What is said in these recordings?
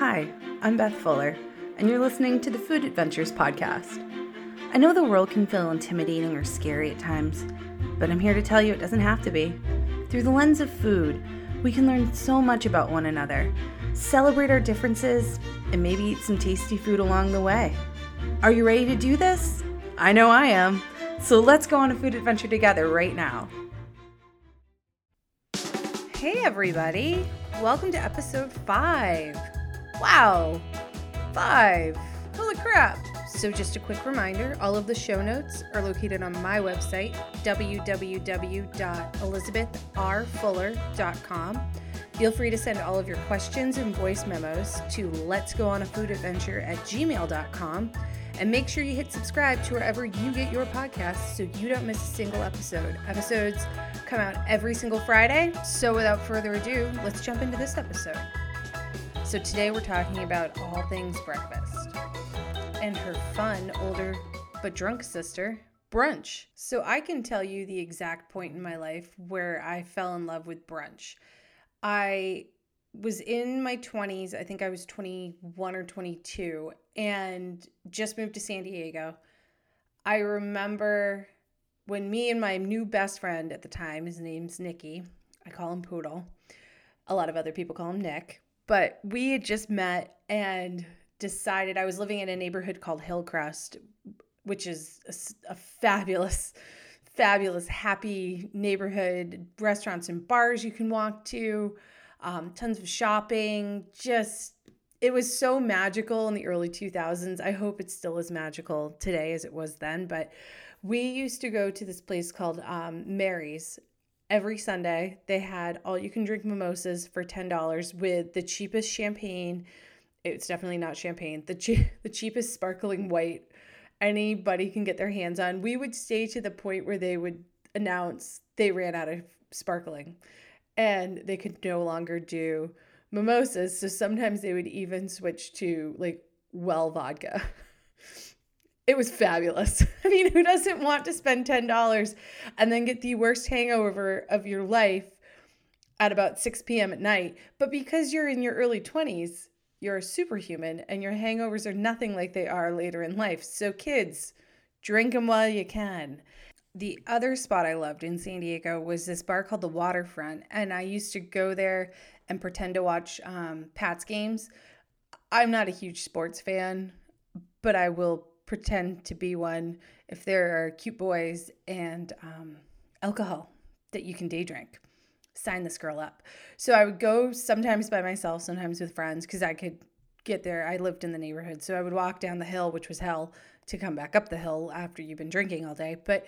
Hi, I'm Beth Fuller, and you're listening to the Food Adventures podcast. I know the world can feel intimidating or scary at times, but I'm here to tell you it doesn't have to be. Through the lens of food, we can learn so much about one another, celebrate our differences, and maybe eat some tasty food along the way. Are you ready to do this? I know I am. So let's go on a food adventure together right now. Hey everybody, welcome to episode 5. Wow, 5, holy crap. So just a quick reminder, all of the show notes are located on my website, www.elizabethrfuller.com. Feel free to send all of your questions and voice memos to letsgoonafoodadventure@gmail.com. And make sure you hit subscribe to wherever you get your podcasts so you don't miss a single episode. Episodes come out every single Friday. So without further ado, let's jump into this episode. So today we're talking about all things breakfast and her fun, older but drunk sister, brunch. So I can tell you the exact point in my life where I fell in love with brunch. I was in my 20s. I think I was 21 or 22 and just moved to San Diego. I remember when me and my new best friend at the time, his name's Nikki, I call him Poodle. A lot of other people call him Nick, but we had just met and decided I was living in a neighborhood called Hillcrest, which is a fabulous, happy neighborhood, restaurants and bars you can walk to. Tons of shopping, just, it was so magical in the early 2000s. I hope it's still as magical today as it was then, but we used to go to this place called Mary's every Sunday. They had all you can drink mimosas for $10 with the cheapest champagne. It's definitely not champagne, the cheapest sparkling white anybody can get their hands on. We would stay to the point where they would announce they ran out of sparkling and they could no longer do mimosas. So sometimes they would even switch to like well vodka. It was fabulous. I mean, who doesn't want to spend $10 and then get the worst hangover of your life at about 6 p.m. at night? But because you're in your early 20s, you're a superhuman and your hangovers are nothing like they are later in life. So kids, drink them while you can. The other spot I loved in San Diego was this bar called The Waterfront, and I used to go there and pretend to watch Pat's games. I'm not a huge sports fan, but I will pretend to be one if there are cute boys and alcohol that you can day drink. Sign this girl up. So I would go sometimes by myself, sometimes with friends, because I could get there. I lived in the neighborhood, so I would walk down the hill, which was hell, to come back up the hill after you've been drinking all day. But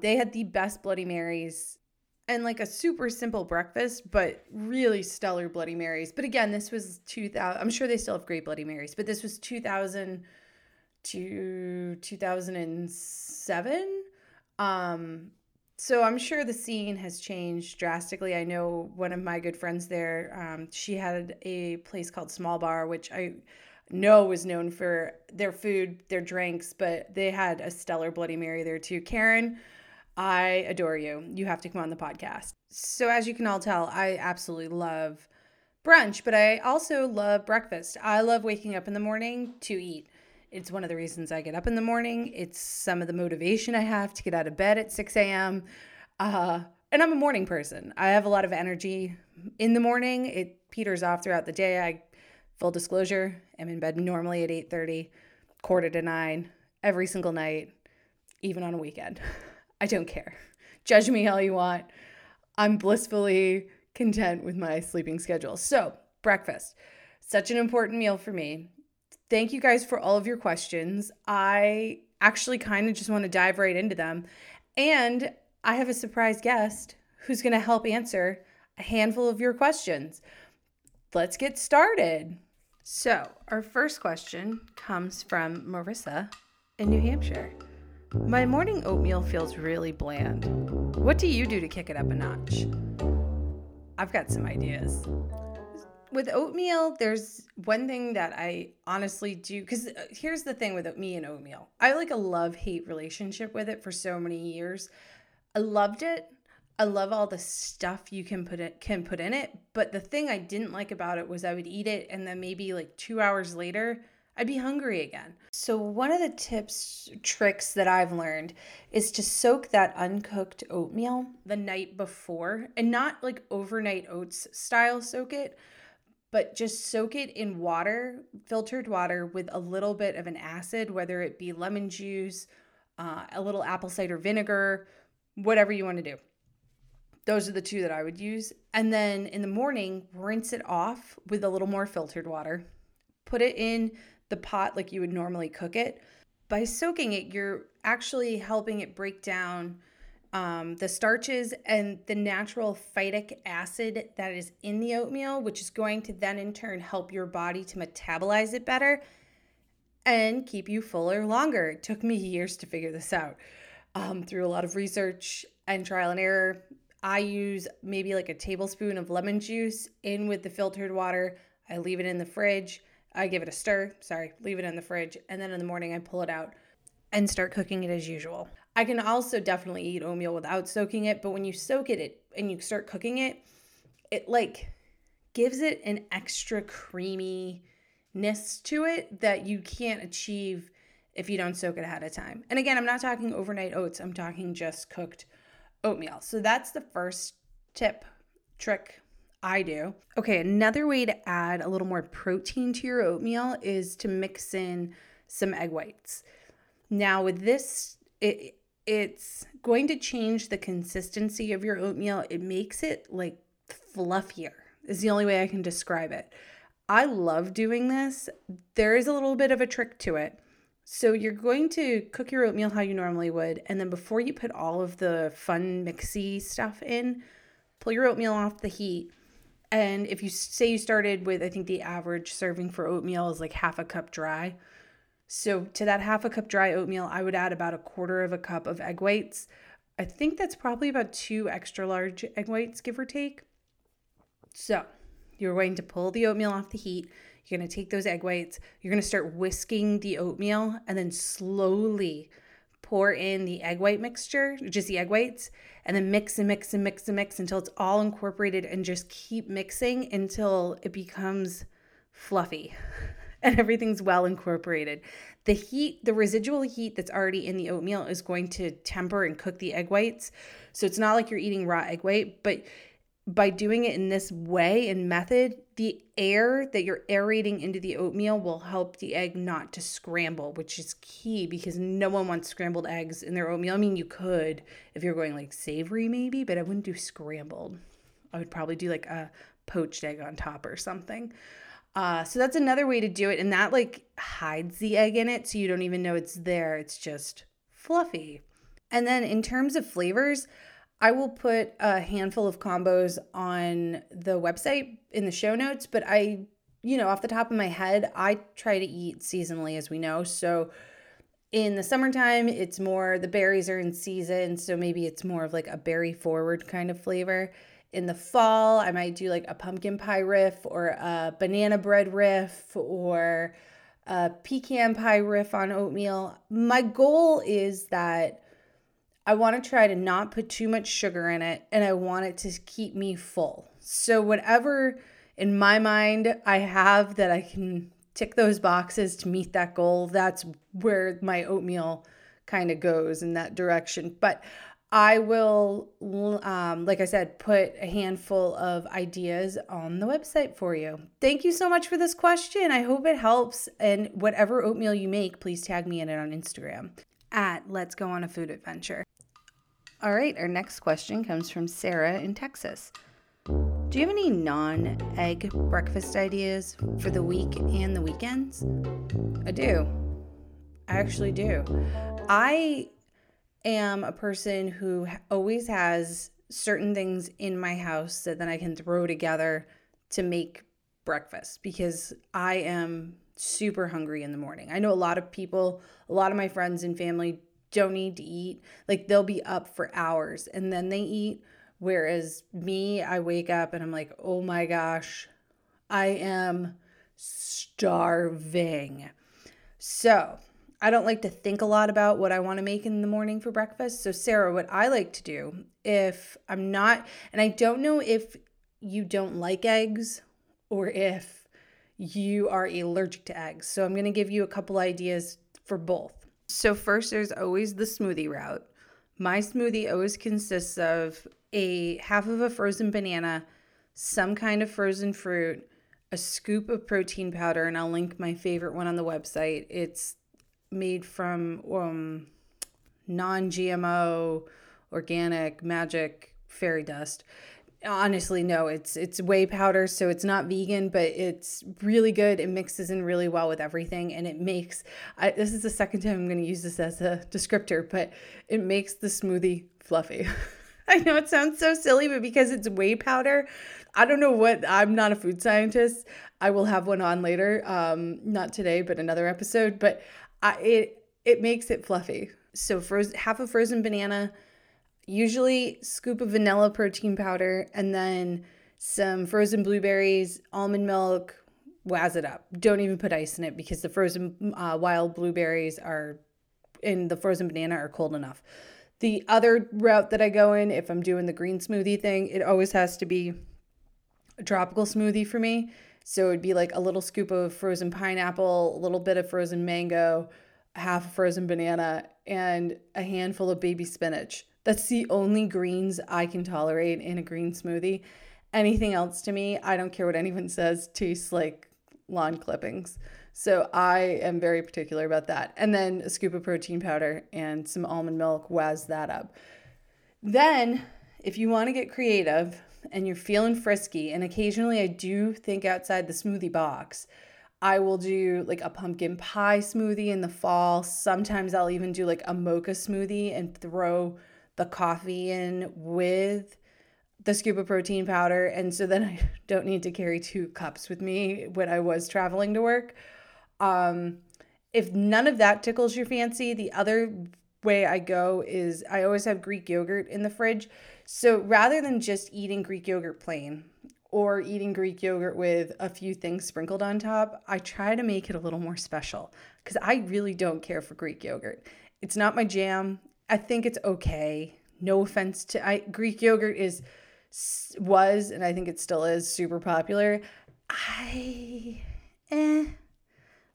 they had the best Bloody Marys and like a super simple breakfast, but really stellar Bloody Marys. But again, this was 2000. I'm sure they still have great Bloody Marys, but this was 2000 to 2007. So I'm sure the scene has changed drastically. I know one of my good friends there, she had a place called Small Bar, which I know was known for their food, their drinks, but they had a stellar Bloody Mary there too. Karen, I adore you. You have to come on the podcast. So as you can all tell, I absolutely love brunch, but I also love breakfast. I love waking up in the morning to eat. It's one of the reasons I get up in the morning. It's some of the motivation I have to get out of bed at 6 a.m. And I'm a morning person. I have a lot of energy in the morning. It peters off throughout the day. Full disclosure, I'm in bed normally at 8:30, 8:45, every single night, even on a weekend. I don't care. Judge me all you want. I'm blissfully content with my sleeping schedule. So breakfast, such an important meal for me. Thank you guys for all of your questions. I actually kind of just want to dive right into them. And I have a surprise guest who's going to help answer a handful of your questions. Let's get started. So our first question comes from Marissa in New Hampshire. My morning oatmeal feels really bland. What do you do to kick it up a notch? I've got some ideas. With oatmeal, there's one thing that I honestly do, because here's the thing with me and oatmeal. I like a love-hate relationship with it for so many years. I loved it. I I love all the stuff you can put in it. But the thing I didn't like about it was I would eat it and then maybe like 2 hours later, I'd be hungry again. So one of the tricks that I've learned is to soak that uncooked oatmeal the night before, and not like overnight oats style soak it, but just soak it in water, filtered water with a little bit of an acid, whether it be lemon juice, a little apple cider vinegar, whatever you want to do. Those are the two that I would use. And then in the morning, rinse it off with a little more filtered water. Put it in the pot like you would normally cook it. By soaking it, you're actually helping it break down the starches and the natural phytic acid that is in the oatmeal, which is going to then in turn help your body to metabolize it better and keep you fuller longer. It took me years to figure this out through a lot of research and trial and error. I use maybe like a tablespoon of lemon juice in with the filtered water. I leave it in the fridge. I give it a stir, leave it in the fridge. And then in the morning I pull it out and start cooking it as usual. I can also definitely eat oatmeal without soaking it, but when you soak it and you start cooking it, it like gives it an extra creaminess to it that you can't achieve if you don't soak it ahead of time. And again, I'm not talking overnight oats, I'm talking just cooked oatmeal. So that's the first trick I do. Okay, another way to add a little more protein to your oatmeal is to mix in some egg whites. Now with this, it's going to change the consistency of your oatmeal. It makes it like fluffier is the only way I can describe it. I love doing this. There is a little bit of a trick to it. So you're going to cook your oatmeal how you normally would, and then before you put all of the fun mixy stuff in, pull your oatmeal off the heat. And if you say you started with, I think the average serving for oatmeal is like half a cup dry. So to that half a cup dry oatmeal, I would add about 1/4 cup of egg whites. I think that's probably about 2 extra large egg whites, give or take. So you're going to pull the oatmeal off the heat. You're going to take those egg whites, you're going to start whisking the oatmeal, and then slowly pour in the egg white mixture, just the egg whites, and then mix until it's all incorporated, and just keep mixing until it becomes fluffy and everything's well incorporated. The heat, the residual heat that's already in the oatmeal is going to temper and cook the egg whites. So it's not like you're eating raw egg white, but by doing it in this way and method, the air that you're aerating into the oatmeal will help the egg not to scramble, which is key because no one wants scrambled eggs in their oatmeal. I mean, you could if you're going like savory maybe, but I wouldn't do scrambled. I would probably do like a poached egg on top or something. So that's another way to do it. And that like hides the egg in it so you don't even know it's there. It's just fluffy. And then in terms of flavors, I will put a handful of combos on the website in the show notes, but I, off the top of my head, I try to eat seasonally, as we know. So in the summertime, it's more, the berries are in season, so maybe it's more of like a berry forward kind of flavor. In the fall, I might do like a pumpkin pie riff or a banana bread riff or a pecan pie riff on oatmeal. My goal is that I want to try to not put too much sugar in it, and I want it to keep me full. So whatever in my mind I have that I can tick those boxes to meet that goal, that's where my oatmeal kind of goes in that direction. But I will, like I said, put a handful of ideas on the website for you. Thank you so much for this question. I hope it helps. And whatever oatmeal you make, please tag me in it on Instagram at Let's Go on a Food Adventure. All right, our next question comes from Sarah in Texas. Do you have any non-egg breakfast ideas for the week and the weekends? I do. I actually do. I am a person who always has certain things in my house that then I can throw together to make breakfast because I am super hungry in the morning. I know a lot of my friends and family don't need to eat. Like they'll be up for hours and then they eat. Whereas me, I wake up and I'm like, oh my gosh, I am starving. So I don't like to think a lot about what I want to make in the morning for breakfast. So Sarah, what I like to do if I'm not, and I don't know if you don't like eggs or if you are allergic to eggs. So I'm going to give you a couple ideas for both. So first, there's always the smoothie route. My smoothie always consists of a half of a frozen banana, some kind of frozen fruit, a scoop of protein powder, and I'll link my favorite one on the website. It's made from non-GMO, organic, magic, fairy dust. Honestly, no, it's whey powder, so it's not vegan, but it's really good. It mixes in really well with everything, and it makes, this is the second time I'm going to use this as a descriptor, but it makes the smoothie fluffy. I know it sounds so silly, but because it's whey powder, I don't know what, I'm not a food scientist. I will have one on later, not today, but another episode, but it makes it fluffy. So half a frozen banana, usually scoop of vanilla protein powder, and then some frozen blueberries, almond milk, wazz it up. Don't even put ice in it because the frozen wild blueberries are in the frozen banana are cold enough. The other route that I go in, if I'm doing the green smoothie thing, it always has to be a tropical smoothie for me. So it'd be like a little scoop of frozen pineapple, a little bit of frozen mango, half a frozen banana, and a handful of baby spinach. That's the only greens I can tolerate in a green smoothie. Anything else to me, I don't care what anyone says, tastes like lawn clippings. So I am very particular about that. And then a scoop of protein powder and some almond milk, wazz that up. Then if you want to get creative and you're feeling frisky, and occasionally I do think outside the smoothie box, I will do like a pumpkin pie smoothie in the fall. Sometimes I'll even do like a mocha smoothie and throw the coffee in with the scoop of protein powder. And so then I don't need to carry 2 cups with me when I was traveling to work. If none of that tickles your fancy, the other way I go is I always have Greek yogurt in the fridge. So rather than just eating Greek yogurt plain or eating Greek yogurt with a few things sprinkled on top, I try to make it a little more special because I really don't care for Greek yogurt. It's not my jam. I think it's okay. No offense to Greek yogurt was, and I think it still is, super popular.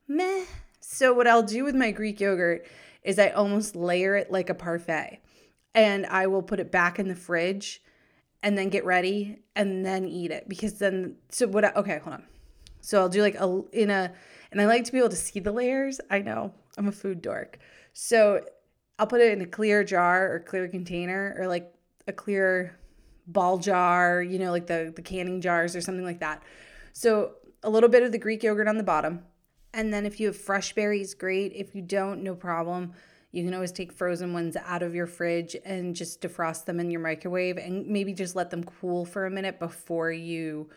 Meh. So what I'll do with my Greek yogurt is I almost layer it like a parfait, and I will put it back in the fridge, and then get ready, and then eat it because then. So I'll do like and I like to be able to see the layers. I know I'm a food dork, so. I'll put it in a clear jar or clear container or like a clear ball jar, you know, like the canning jars or something like that. So a little bit of the Greek yogurt on the bottom. And then if you have fresh berries, great. If you don't, no problem. You can always take frozen ones out of your fridge and just defrost them in your microwave and maybe just let them cool for a minute before you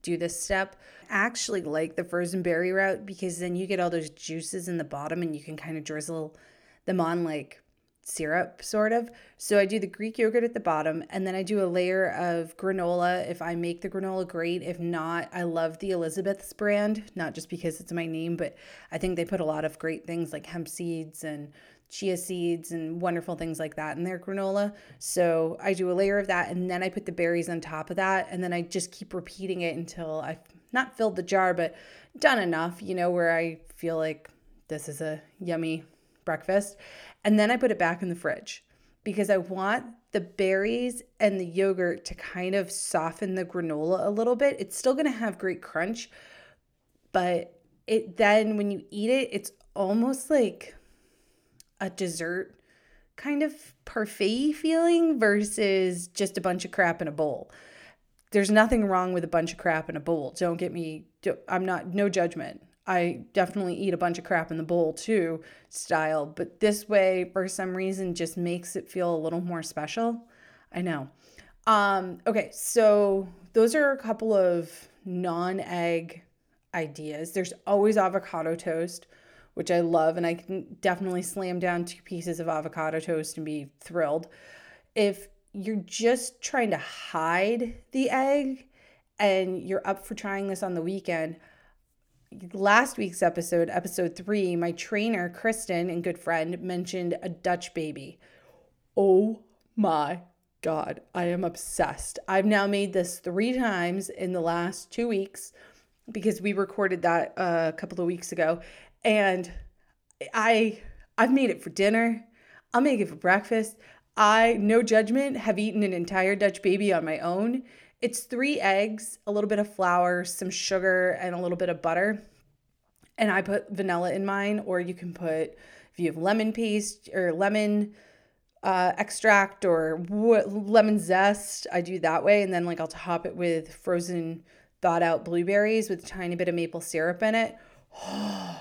do this step. I actually like the frozen berry route because then you get all those juices in the bottom and you can kind of drizzle them on like syrup sort of. So I do the Greek yogurt at the bottom, and then I do a layer of granola. If I make the granola, great. If not, I love the Elizabeth's brand, not just because it's my name, but I think they put a lot of great things like hemp seeds and chia seeds and wonderful things like that in their granola. So I do a layer of that, and then I put the berries on top of that, and then I just keep repeating it until I've not filled the jar, but done enough, you know, where I feel like this is a yummy breakfast. And then I put it back in the fridge because I want the berries and the yogurt to kind of soften the granola a little bit. It's still going to have great crunch, but it then when you eat it, it's almost like a dessert kind of parfait feeling versus just a bunch of crap in a bowl. There's nothing wrong with a bunch of crap in a bowl. Don't get me, I'm not, no judgment. I definitely eat a bunch of crap in the bowl too style, but this way for some reason just makes it feel a little more special. I know. Okay, so those are a couple of non-egg ideas. There's always avocado toast, which I love, and I can definitely slam down 2 pieces of avocado toast and be thrilled. If you're just trying to hide the egg and you're up for trying this on the weekend, last week's episode, episode 3, my trainer, Kristen, and good friend, mentioned a Dutch baby. Oh my God, I am obsessed. I've now made this 3 times in the last 2 weeks because we recorded that a couple of weeks ago. And I've made it for dinner. I'll make it for breakfast. I, no judgment, have eaten an entire Dutch baby on my own. It's 3 eggs, a little bit of flour, some sugar, and a little bit of butter. And I put vanilla in mine, or you can put, if you have lemon paste or lemon extract or lemon zest, I do that way. And then like I'll top it with frozen thawed out blueberries with a tiny bit of maple syrup in it. Oh,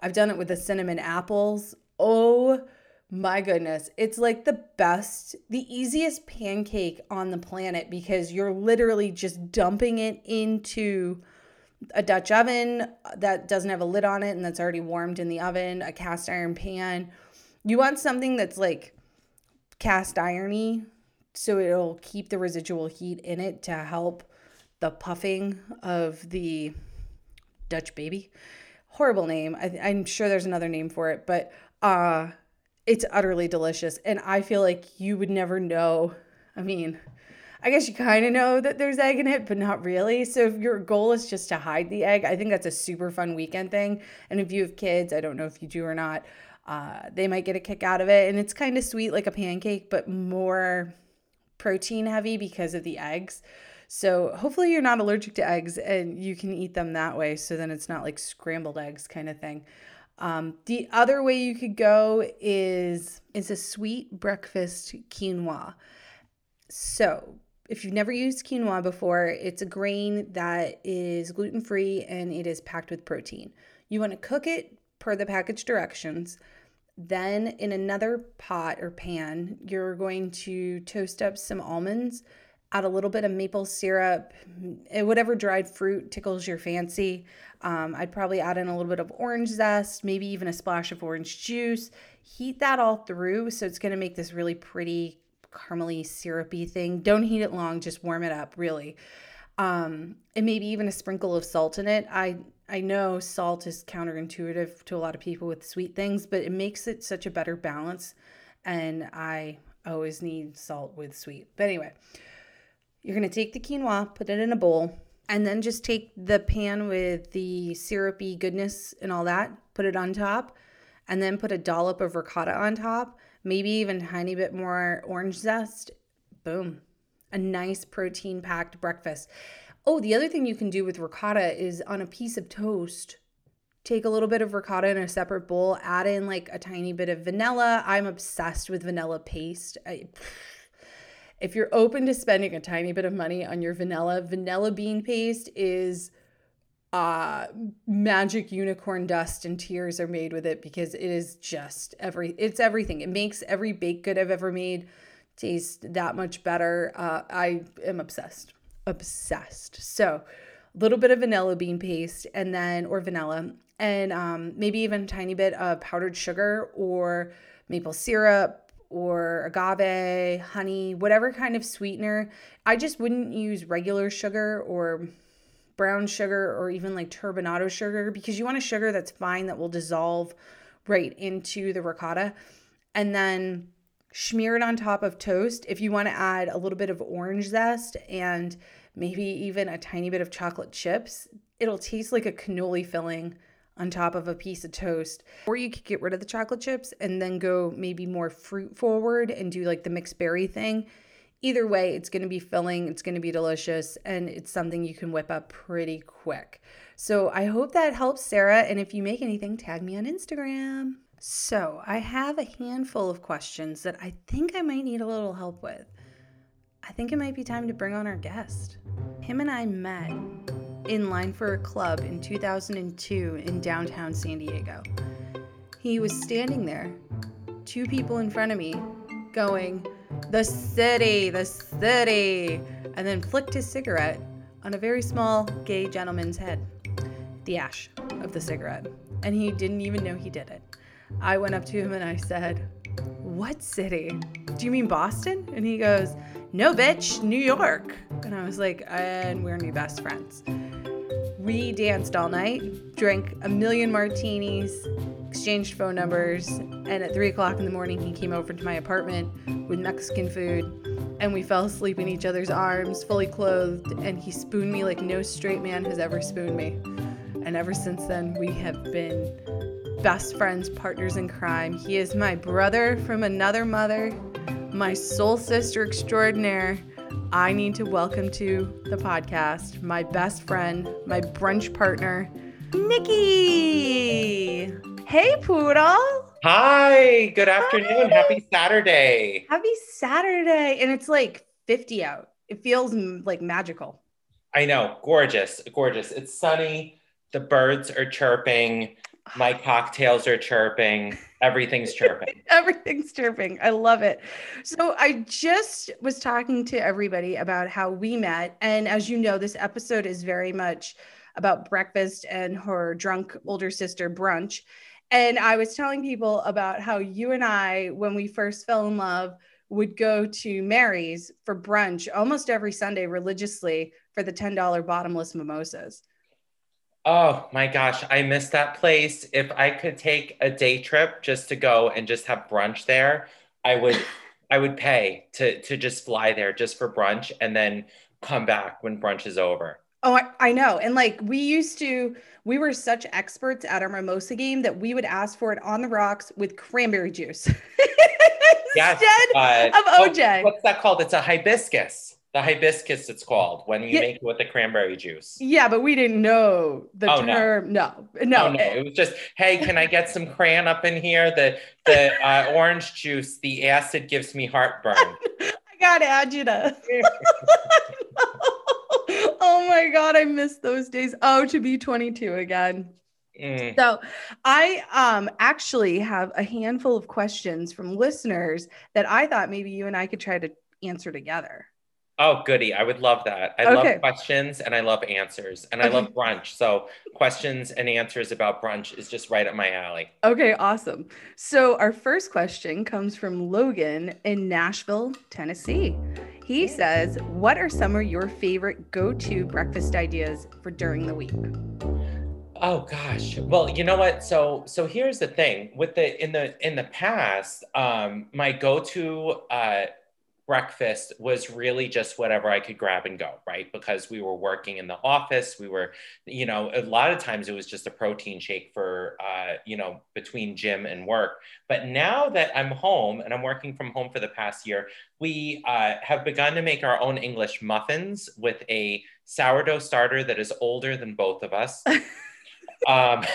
I've done it with the cinnamon apples. Oh my goodness. It's like the best, the easiest pancake on the planet because you're literally just dumping it into a Dutch oven that doesn't have a lid on it and that's already warmed in the oven, a cast iron pan. You want something that's like cast irony so it'll keep the residual heat in it to help the puffing of the Dutch baby. Horrible name. I'm sure there's another name for it, but it's utterly delicious. And I feel like you would never know. I mean, I guess you kind of know that there's egg in it, but not really. So if your goal is just to hide the egg, I think that's a super fun weekend thing. And if you have kids, I don't know if you do or not, they might get a kick out of it. And it's kind of sweet like a pancake, but more protein heavy because of the eggs. So hopefully you're not allergic to eggs and you can eat them that way. So then it's not like scrambled eggs kind of thing. The other way you could go is a sweet breakfast quinoa. So if you've never used quinoa before, it's a grain that is gluten-free and it is packed with protein. You want to cook it per the package directions. Then in another pot or pan, you're going to toast up some almonds, add a little bit of maple syrup, whatever dried fruit tickles your fancy. I'd probably add in a little bit of orange zest, maybe even a splash of orange juice. Heat that all through, so it's going to make this really pretty caramely syrupy thing. Don't heat it long, just warm it up, really. And maybe even a sprinkle of salt in it. I know salt is counterintuitive to a lot of people with sweet things, but it makes it such a better balance, and I always need salt with sweet. But anyway, you're going to take the quinoa, put it in a bowl, and then just take the pan with the syrupy goodness and all that, put it on top, and then put a dollop of ricotta on top, maybe even a tiny bit more orange zest. Boom. A nice protein-packed breakfast. Oh, the other thing you can do with ricotta is on a piece of toast, take a little bit of ricotta in a separate bowl, add in like a tiny bit of vanilla. I'm obsessed with vanilla paste. If you're open to spending a tiny bit of money on your vanilla bean paste is magic unicorn dust, and tears are made with it because it is just it's everything. It makes every baked good I've ever made taste that much better. I am obsessed. So a little bit of vanilla bean paste or vanilla, and maybe even a tiny bit of powdered sugar or maple syrup, or agave, honey, whatever kind of sweetener. I just wouldn't use regular sugar or brown sugar or even like turbinado sugar because you want a sugar that's fine that will dissolve right into the ricotta. And then smear it on top of toast. If you want to add a little bit of orange zest and maybe even a tiny bit of chocolate chips, it'll taste like a cannoli filling on top of a piece of toast. Or you could get rid of the chocolate chips and then go maybe more fruit forward and do like the mixed berry thing. Either way, it's going to be filling, it's going to be delicious, and it's something you can whip up pretty quick. So I hope that helps, Sarah, and if you make anything, tag me on Instagram. So I have a handful of questions that I think I might need a little help with. I think it might be time to bring on our guest. Him and I met in line for a club in 2002 in downtown San Diego. He was standing there, 2 people in front of me, going, the city, and then flicked his cigarette on a very small gay gentleman's head, the ash of the cigarette, and he didn't even know he did it. I went up to him and I said, "What city? Do you mean Boston?" And he goes, "No, bitch, New York." And I was like, and we're new best friends. we danced all night, drank a million martinis, exchanged phone numbers, and at 3 o'clock in the morning he came over to my apartment with Mexican food, and we fell asleep in each other's arms, fully clothed, and he spooned me like no straight man has ever spooned me. And ever since then, we have been best friends, partners in crime. He is my brother from another mother, my soul sister extraordinaire. I need to welcome to the podcast my best friend, my brunch partner, Nikki. Hey, Poodle. Hi. Good afternoon. Hi. Happy Saturday. Happy Saturday. And it's like 50 out. It feels like magical. I know. Gorgeous. Gorgeous. It's sunny. The birds are chirping. My cocktails are chirping. Everything's chirping. Everything's chirping. I love it. So I just was talking to everybody about how we met. And as you know, this episode is very much about breakfast and her drunk older sister brunch. And I was telling people about how you and I, when we first fell in love, would go to Mary's for brunch almost every Sunday religiously for the $10 bottomless mimosas. Oh my gosh, I miss that place. If I could take a day trip just to go and just have brunch there, I would pay to just fly there just for brunch and then come back when brunch is over. Oh, I know. And like we were such experts at our mimosa game that we would ask for it on the rocks with cranberry juice yes, instead of OJ. What's that called? It's a hibiscus. The hibiscus, it's called, when you make it with the cranberry juice. Yeah, but we didn't know the term. No. It was just, hey, can I get some cran up in here? The orange juice, the acid gives me heartburn. I got agita. Oh my God, I miss those days. Oh, to be 22 again. Mm. So I actually have a handful of questions from listeners that I thought maybe you and I could try to answer together. Oh, goody. I would love that. I love questions and I love answers and I love brunch. So questions and answers about brunch is just right up my alley. Okay, awesome. So our first question comes from Logan in Nashville, Tennessee. He says, what are some of your favorite go-to breakfast ideas for during the week? Oh gosh. Well, you know what? So here's the thing with in the past, my go-to, breakfast was really just whatever I could grab and go, right? Because we were working in the office. We were, a lot of times it was just a protein shake for, between gym and work. But now that I'm home and I'm working from home for the past year, we have begun to make our own English muffins with a sourdough starter that is older than both of us. And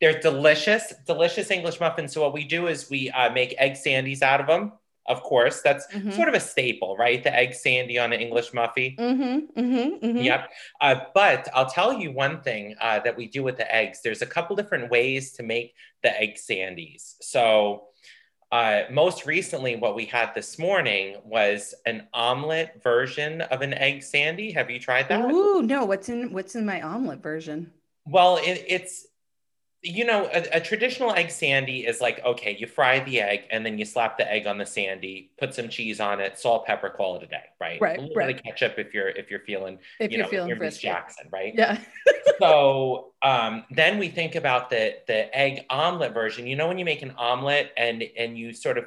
they're delicious, delicious English muffins. So what we do is we make egg sandies out of them. Of course, that's sort of a staple, right? The egg sandy on an English muffin. Mm-hmm, mm-hmm, mm-hmm. Yep. But I'll tell you one thing that we do with the eggs. There's a couple different ways to make the egg sandies. So most recently, what we had this morning was an omelet version of an egg sandy. Have you tried that? Ooh, no. What's in my omelet version? Well, it's... a traditional egg sandy is like, okay, you fry the egg and then you slap the egg on the sandy, put some cheese on it, salt, pepper, call it a day, right? Right. A little bit of ketchup if you're feeling Miss Jackson, right? Yeah. So then we think about the egg omelet version. When you make an omelet and you sort of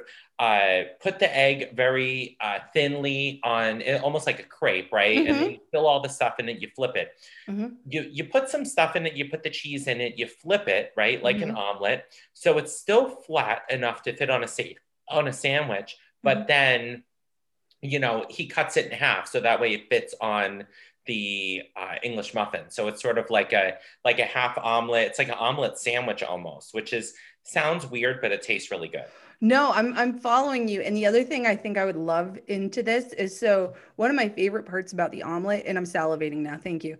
put the egg very thinly on, almost like a crepe, right? Mm-hmm. And then you fill all the stuff in it, you flip it. Mm-hmm. You put some stuff in it, you put the cheese in it, you flip it, right? Like an omelet. So it's still flat enough to fit on a sandwich, but then, he cuts it in half. So that way it fits on the English muffin. So it's sort of like a half omelet. It's like an omelet sandwich almost, which sounds weird, but it tastes really good. No, I'm following you. And the other thing I think I would love into this is, so one of my favorite parts about the omelet, and I'm salivating now, thank you,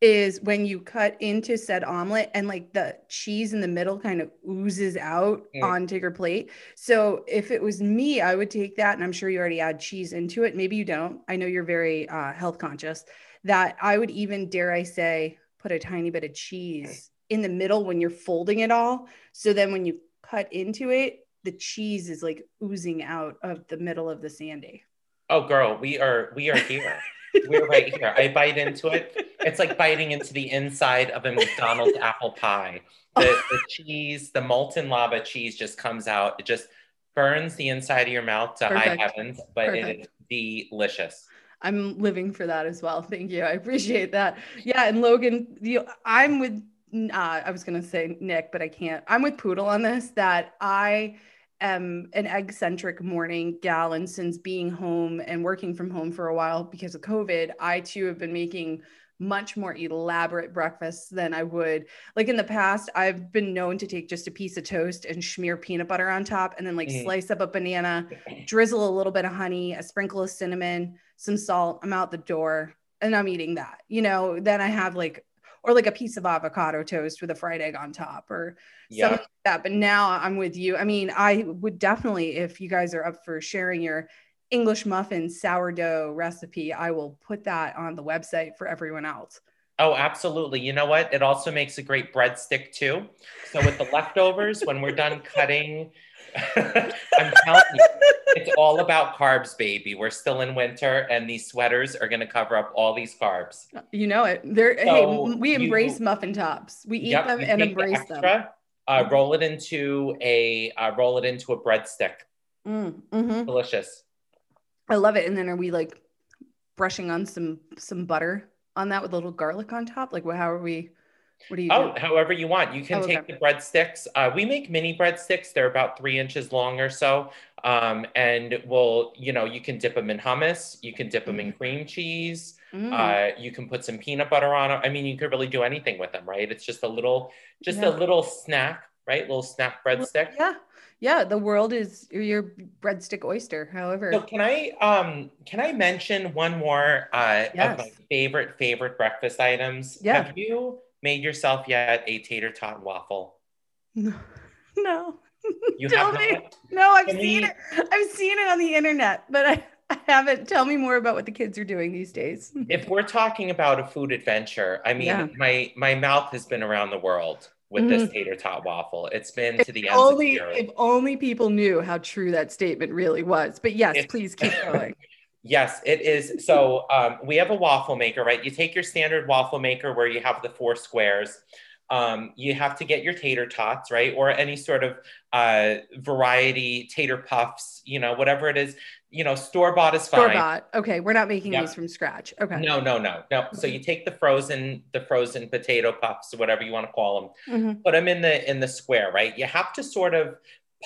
is when you cut into said omelet and like the cheese in the middle kind of oozes out onto your plate. So if it was me, I would take that, and I'm sure you already add cheese into it. Maybe you don't. I know you're very health conscious, that I would even, dare I say, put a tiny bit of cheese in the middle when you're folding it all. So then when you cut into it, the cheese is like oozing out of the middle of the sandy. Oh girl, we are here. We're right here. I bite into it It's like biting into the inside of a McDonald's apple pie. The cheese, the molten lava cheese just comes out. It just burns the inside of your mouth to high heavens, but it is delicious. I'm living for that as well. Thank you. I appreciate that. Yeah. And Logan, I'm with, I was going to say Nick, but I can't. I'm with Poodle on this, that I am an egg-centric morning gal. And since being home and working from home for a while because of COVID, I too have been making much more elaborate breakfasts than I would. Like in the past, I've been known to take just a piece of toast and smear peanut butter on top, and then like slice up a banana, drizzle a little bit of honey, a sprinkle of cinnamon, some salt. I'm out the door and I'm eating that, you know. Then I have like, or like a piece of avocado toast with a fried egg on top or something like that. But now I'm with you. I mean, I would definitely, if you guys are up for sharing your English muffin sourdough recipe, I will put that on the website for everyone else. Oh, absolutely. You know what? It also makes a great breadstick too. So with the leftovers, when we're done cutting, I'm telling you, it's all about carbs, baby. We're still in winter and these sweaters are going to cover up all these carbs. You know it. They're, so hey, we embrace muffin tops. We eat them and embrace them. Roll it into a breadstick. Delicious. I love it. And then are we like brushing on some butter on that with a little garlic on top? Like, well, how are we, what do you do? However you want. You can take the breadsticks. We make mini breadsticks. They're about 3 inches long or so. And we'll, you know, you can dip them in hummus. You can dip them in cream cheese. You can put some peanut butter on them. I mean, you could really do anything with them, right? It's just a little, a little snack, right? Little snack breadstick. Yeah. Yeah, the world is your breadstick oyster, however. So can I mention one more of my favorite breakfast items? Yeah. Have you made yourself yet a tater tot waffle? No. You Tell have me. Not? No, I've seen it. I've seen it on the internet, but I haven't. Tell me more about what the kids are doing these days. If we're talking about a food adventure, I mean, my mouth has been around the world with this tater tot waffle. It's been to the ends of the earth. If only people knew how true that statement really was. But yes, please keep going. Yes, it is. So we have a waffle maker, right? You take your standard waffle maker where you have the 4 squares. You have to get your tater tots, right? Or any sort of variety, tater puffs, you know, whatever it is. You know, store-bought is fine. Store-bought. Okay. We're not making these from scratch. Okay. No. So you take the frozen potato puffs, whatever you want to call them, put them in the square, right? You have to sort of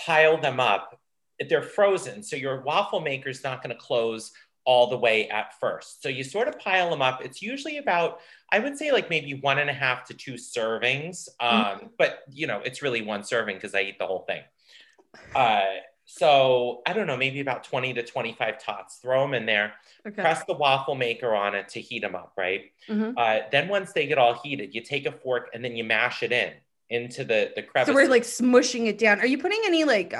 pile them up. They're frozen. So your waffle maker's not going to close all the way at first. So you sort of pile them up. It's usually about, I would say like maybe 1.5 to 2 servings. But you know, it's really 1 serving because I eat the whole thing. So I don't know, maybe about 20 to 25 tots, throw them in there, press the waffle maker on it to heat them up, right? Then once they get all heated, you take a fork and then you mash it into the crevice. So we're like smushing it down. Are you putting any like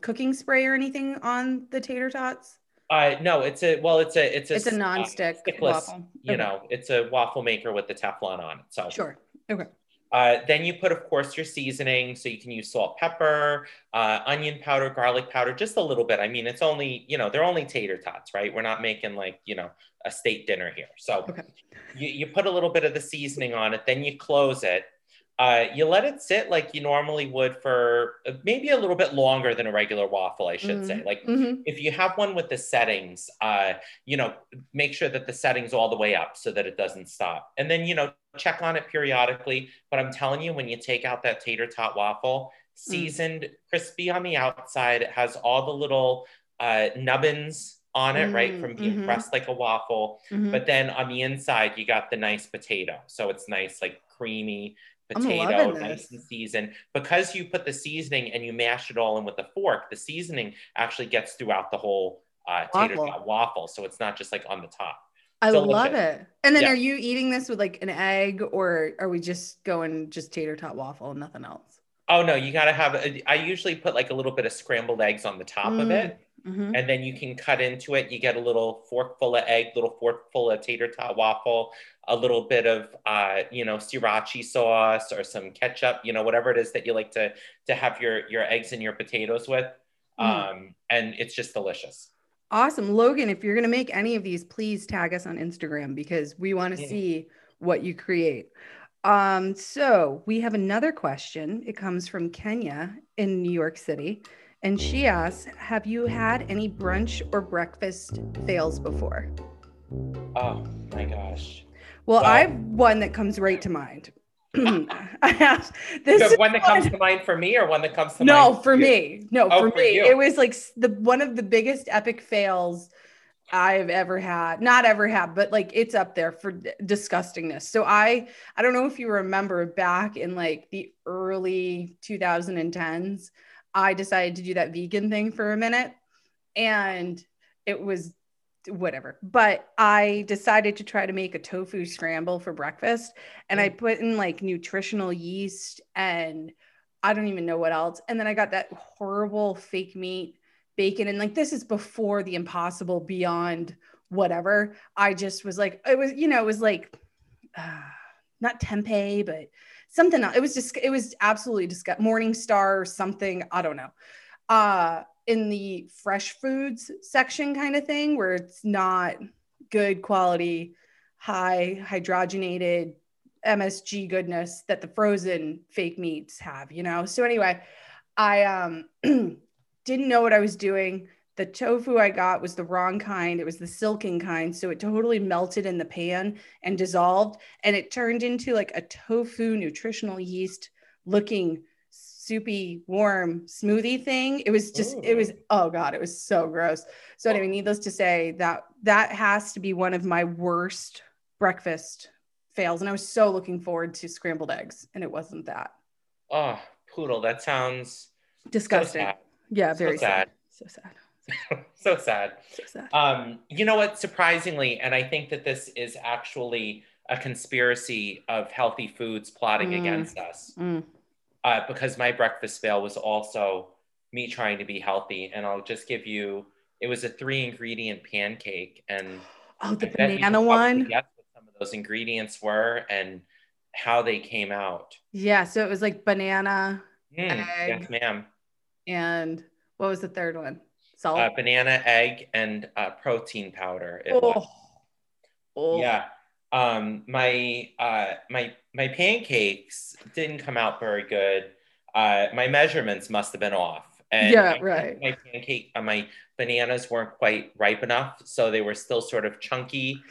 cooking spray or anything on the tater tots? No, it's a nonstick waffle. You know, it's a waffle maker with the Teflon on it. So sure. Okay. Then you put, of course, your seasoning. So you can use salt, pepper, onion powder, garlic powder, just a little bit. I mean, it's only, you know, they're only tater tots, right? We're not making like, you know, a state dinner here. So you put a little bit of the seasoning on it, then you close it. You let it sit like you normally would for maybe a little bit longer than a regular waffle, I should say. Like if you have one with the settings, you know, make sure that the setting's all the way up so that it doesn't stop. And then, you know, check on it periodically. But I'm telling you, when you take out that tater tot waffle, seasoned, crispy on the outside, it has all the little nubbins on it, right? From being pressed like a waffle. But then on the inside, you got the nice potato. So it's nice, like creamy potato, nice and seasoned. Because you put the seasoning and you mash it all in with a fork, the seasoning actually gets throughout the whole tater tot waffle. So it's not just like on the top. I love it. And then are you eating this with like an egg, or are we just going just tater tot waffle and nothing else? Oh no, you gotta have, I usually put like a little bit of scrambled eggs on the top of it. And then you can cut into it. You get a little forkful of egg, little forkful of tater tot waffle, a little bit of, you know, sriracha sauce or some ketchup, you know, whatever it is that you like to have your eggs and your potatoes with. And it's just delicious. Awesome. Logan, if you're going to make any of these, please tag us on Instagram because we want to see what you create. So we have another question. It comes from Kenya in New York City. And she asks, have you had any brunch or breakfast fails before? Oh my gosh. Well, I have one that comes right to mind. One that comes to mind for me. It was like one of the biggest epic fails I've ever had, but like it's up there for disgustingness. So I don't know if you remember back in like the early 2010s, I decided to do that vegan thing for a minute, and it was whatever, but I decided to try to make a tofu scramble for breakfast, and I put in like nutritional yeast and I don't even know what else. And then I got that horrible fake meat bacon. And like, this is before the impossible beyond whatever. I just was like, it was, you know, it was like, not tempeh, but something else. It was just, it was absolutely disgusting. Morningstar or something. I don't know. In the fresh foods section kind of thing, where it's not good quality, high hydrogenated MSG goodness that the frozen fake meats have, you know? So anyway, I didn't know what I was doing. The tofu I got was the wrong kind. It was the silken kind. So it totally melted in the pan and dissolved. And it turned into like a tofu nutritional yeast looking soupy, warm smoothie thing. It was just, it was, oh God, it was so gross. So anyway, needless to say that has to be one of my worst breakfast fails. And I was so looking forward to scrambled eggs, and it wasn't that. Oh, Poodle, that sounds disgusting. So yeah, very so sad. So sad. So sad. You know what, surprisingly, and I think that this is actually a conspiracy of healthy foods plotting against us. Because my breakfast fail was also me trying to be healthy. And I'll just give you, it was a 3-ingredient pancake. And the banana one. Yes, what some of those ingredients were and how they came out. Yeah. So it was like banana, egg, yes, ma'am. And what was the third one? Salt? Banana, egg, and protein powder. Yeah. My pancakes didn't come out very good. My measurements must've been off. And yeah, right. My bananas weren't quite ripe enough. So they were still sort of chunky.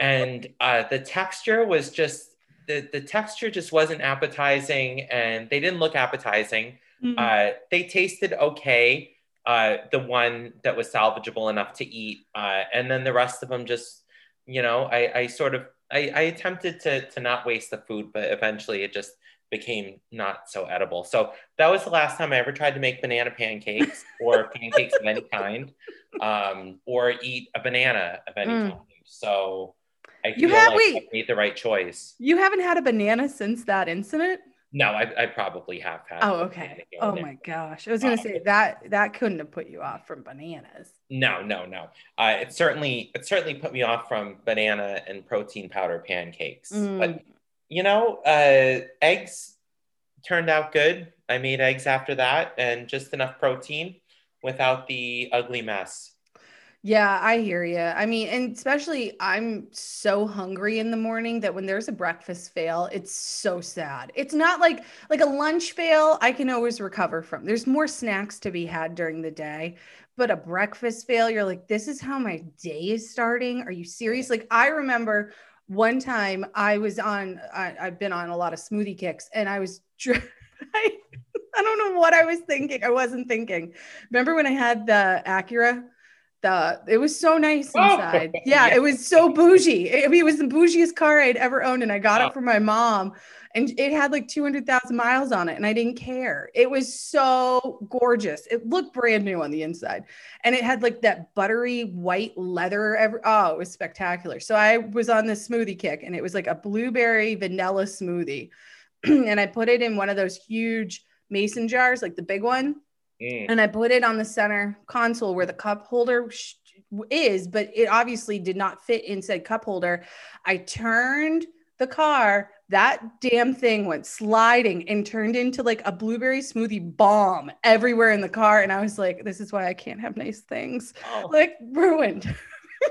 And, the texture was just, the texture just wasn't appetizing, and they didn't look appetizing. Mm-hmm. They tasted okay. The one that was salvageable enough to eat. And then the rest of them just, you know, I attempted to not waste the food, but eventually it just became not so edible. So that was the last time I ever tried to make banana pancakes or pancakes of any kind, or eat a banana of any kind. So I feel like I made the right choice. You haven't had a banana since that incident? No, I probably have had. Oh, okay. Oh my gosh. I was going to say that couldn't have put you off from bananas. No. It certainly put me off from banana and protein powder pancakes. But you know, eggs turned out good. I made eggs after that, and just enough protein without the ugly mess. Yeah, I hear you. I mean, and especially I'm so hungry in the morning that when there's a breakfast fail, it's so sad. It's not like a lunch fail I can always recover from. There's more snacks to be had during the day, but a breakfast fail, you're like, this is how my day is starting. Are you serious? Like I remember one time I was on, I've been on a lot of smoothie kicks, and I was I don't know what I was thinking. I wasn't thinking. Remember when I had the Acura? It was so nice inside. Oh, yeah, it was so bougie. I mean, it was the bougiest car I'd ever owned, and I got it for my mom, and it had like 200,000 miles on it, and I didn't care. It was so gorgeous. It looked brand new on the inside, and it had like that buttery white leather. It was spectacular. So I was on this smoothie kick, and it was like a blueberry vanilla smoothie, and I put it in one of those huge mason jars, like the big one. And I put it on the center console where the cup holder is, but it obviously did not fit inside cup holder. I turned the car. That damn thing went sliding and turned into like a blueberry smoothie bomb everywhere in the car. And I was like, this is why I can't have nice things. Like ruined.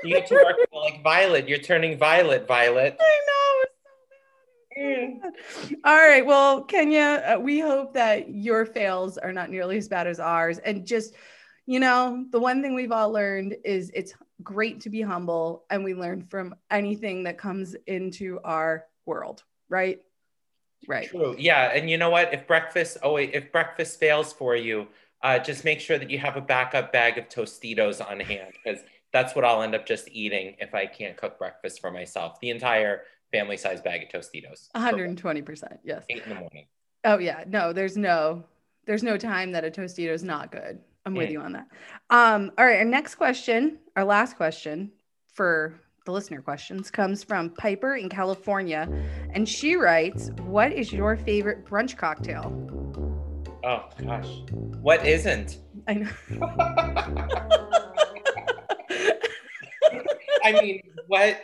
You two are like violet. You're turning violet, Violet. I know. It's so bad. All right. Well, Kenya, we hope that your fails are not nearly as bad as ours. And just, you know, the one thing we've all learned is it's great to be humble, and we learn from anything that comes into our world, right? Right. True. Yeah. And you know what? If breakfast fails for you, just make sure that you have a backup bag of Tostitos on hand, because that's what I'll end up just eating if I can't cook breakfast for myself. The entire family size bag of Tostitos. 120%. Yes. 8 in the morning. Oh yeah. No, there's no time that a Tostito is not good. I'm with you on that. All right. Our next question, our last question for the listener questions, comes from Piper in California. And she writes, what is your favorite brunch cocktail? Oh gosh. What isn't? I know. I mean, what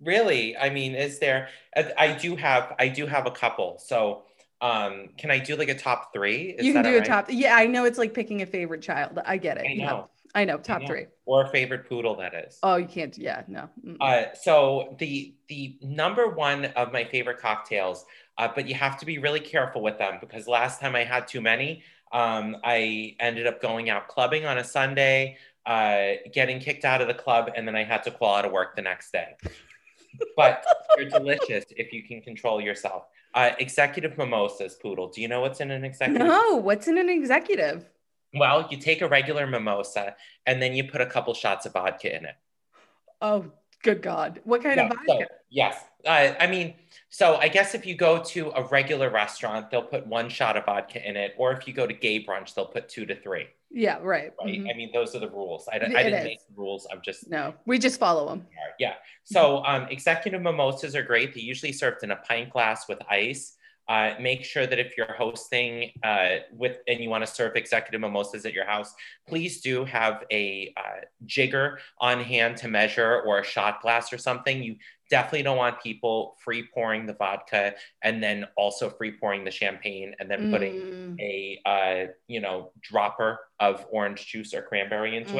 really? I mean, is there, I do have a couple. So can I do like a top three? Is you can that do a right? top. Yeah, I know it's like picking a favorite child. I get it. I know. Top three. Or favorite poodle, that is. Oh, you can't. Yeah, no. So the number one of my favorite cocktails, but you have to be really careful with them, because last time I had too many, I ended up going out clubbing on a Sunday, getting kicked out of the club, and then I had to call out of work the next day. But they're delicious if you can control yourself. Executive mimosas, Poodle. Do you know what's in an executive? No, what's in an executive? Well, you take a regular mimosa and then you put a couple shots of vodka in it. Oh, good God. What kind of vodka? So, yes. I mean, so I guess if you go to a regular restaurant, they'll put 1 shot of vodka in it. Or if you go to gay brunch, they'll put 2 to 3. Yeah, right. Mm-hmm. I mean, those are the rules. I didn't make the rules. We just follow them. Yeah. So executive mimosas are great. They're usually served in a pint glass with ice. Make sure that if you're hosting and you want to serve executive mimosas at your house, please do have a jigger on hand to measure, or a shot glass or something. You definitely don't want people free pouring the vodka and then also free pouring the champagne and then putting a dropper of orange juice or cranberry into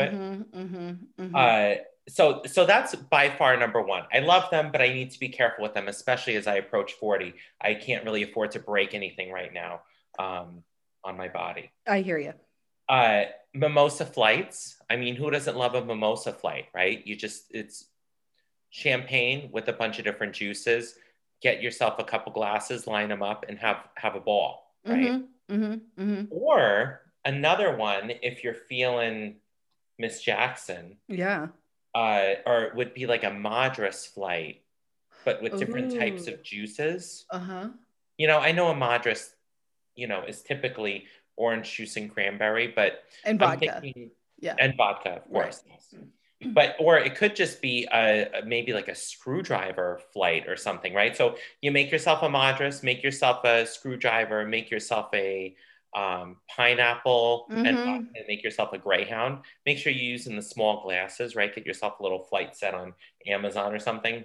it. So that's by far number one. I love them, but I need to be careful with them, especially as I approach 40. I can't really afford to break anything right now on my body. I hear you. Mimosa flights. I mean, who doesn't love a mimosa flight, right? It's champagne with a bunch of different juices. Get yourself a couple glasses, line them up, and have a ball, right? Or another one, if you're feeling Miss Jackson. Yeah. Or it would be like a Madras flight, but with different types of juices. You know, I know a Madras, is typically orange juice and cranberry, but and vodka. And vodka, of course. Yes. But or it could just be maybe like a screwdriver flight or something, right? So you make yourself a Madras, make yourself a screwdriver, make yourself a pineapple and make yourself a greyhound. Make sure you're using the small glasses, right? Get yourself a little flight set on Amazon or something.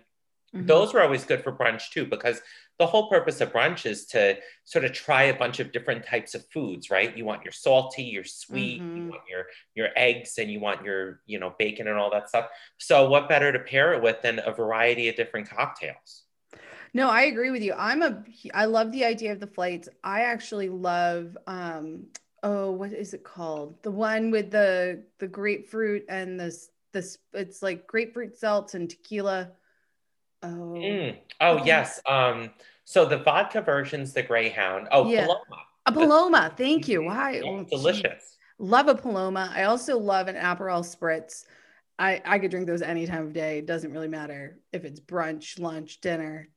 Those were always good for brunch too, because the whole purpose of brunch is to sort of try a bunch of different types of foods, right? You want your salty, your sweet, you want your eggs, and you want your, bacon and all that stuff. So what better to pair it with than a variety of different cocktails? No, I agree with you. I love the idea of the flights. I actually love, what is it called? The one with the grapefruit and this, it's like grapefruit seltz and tequila. Yes. So the vodka version's the Greyhound. Paloma. A Paloma. Thank you. Why? Wow. Delicious. Love a Paloma. I also love an Aperol Spritz. I could drink those any time of day. It doesn't really matter if it's brunch, lunch, dinner,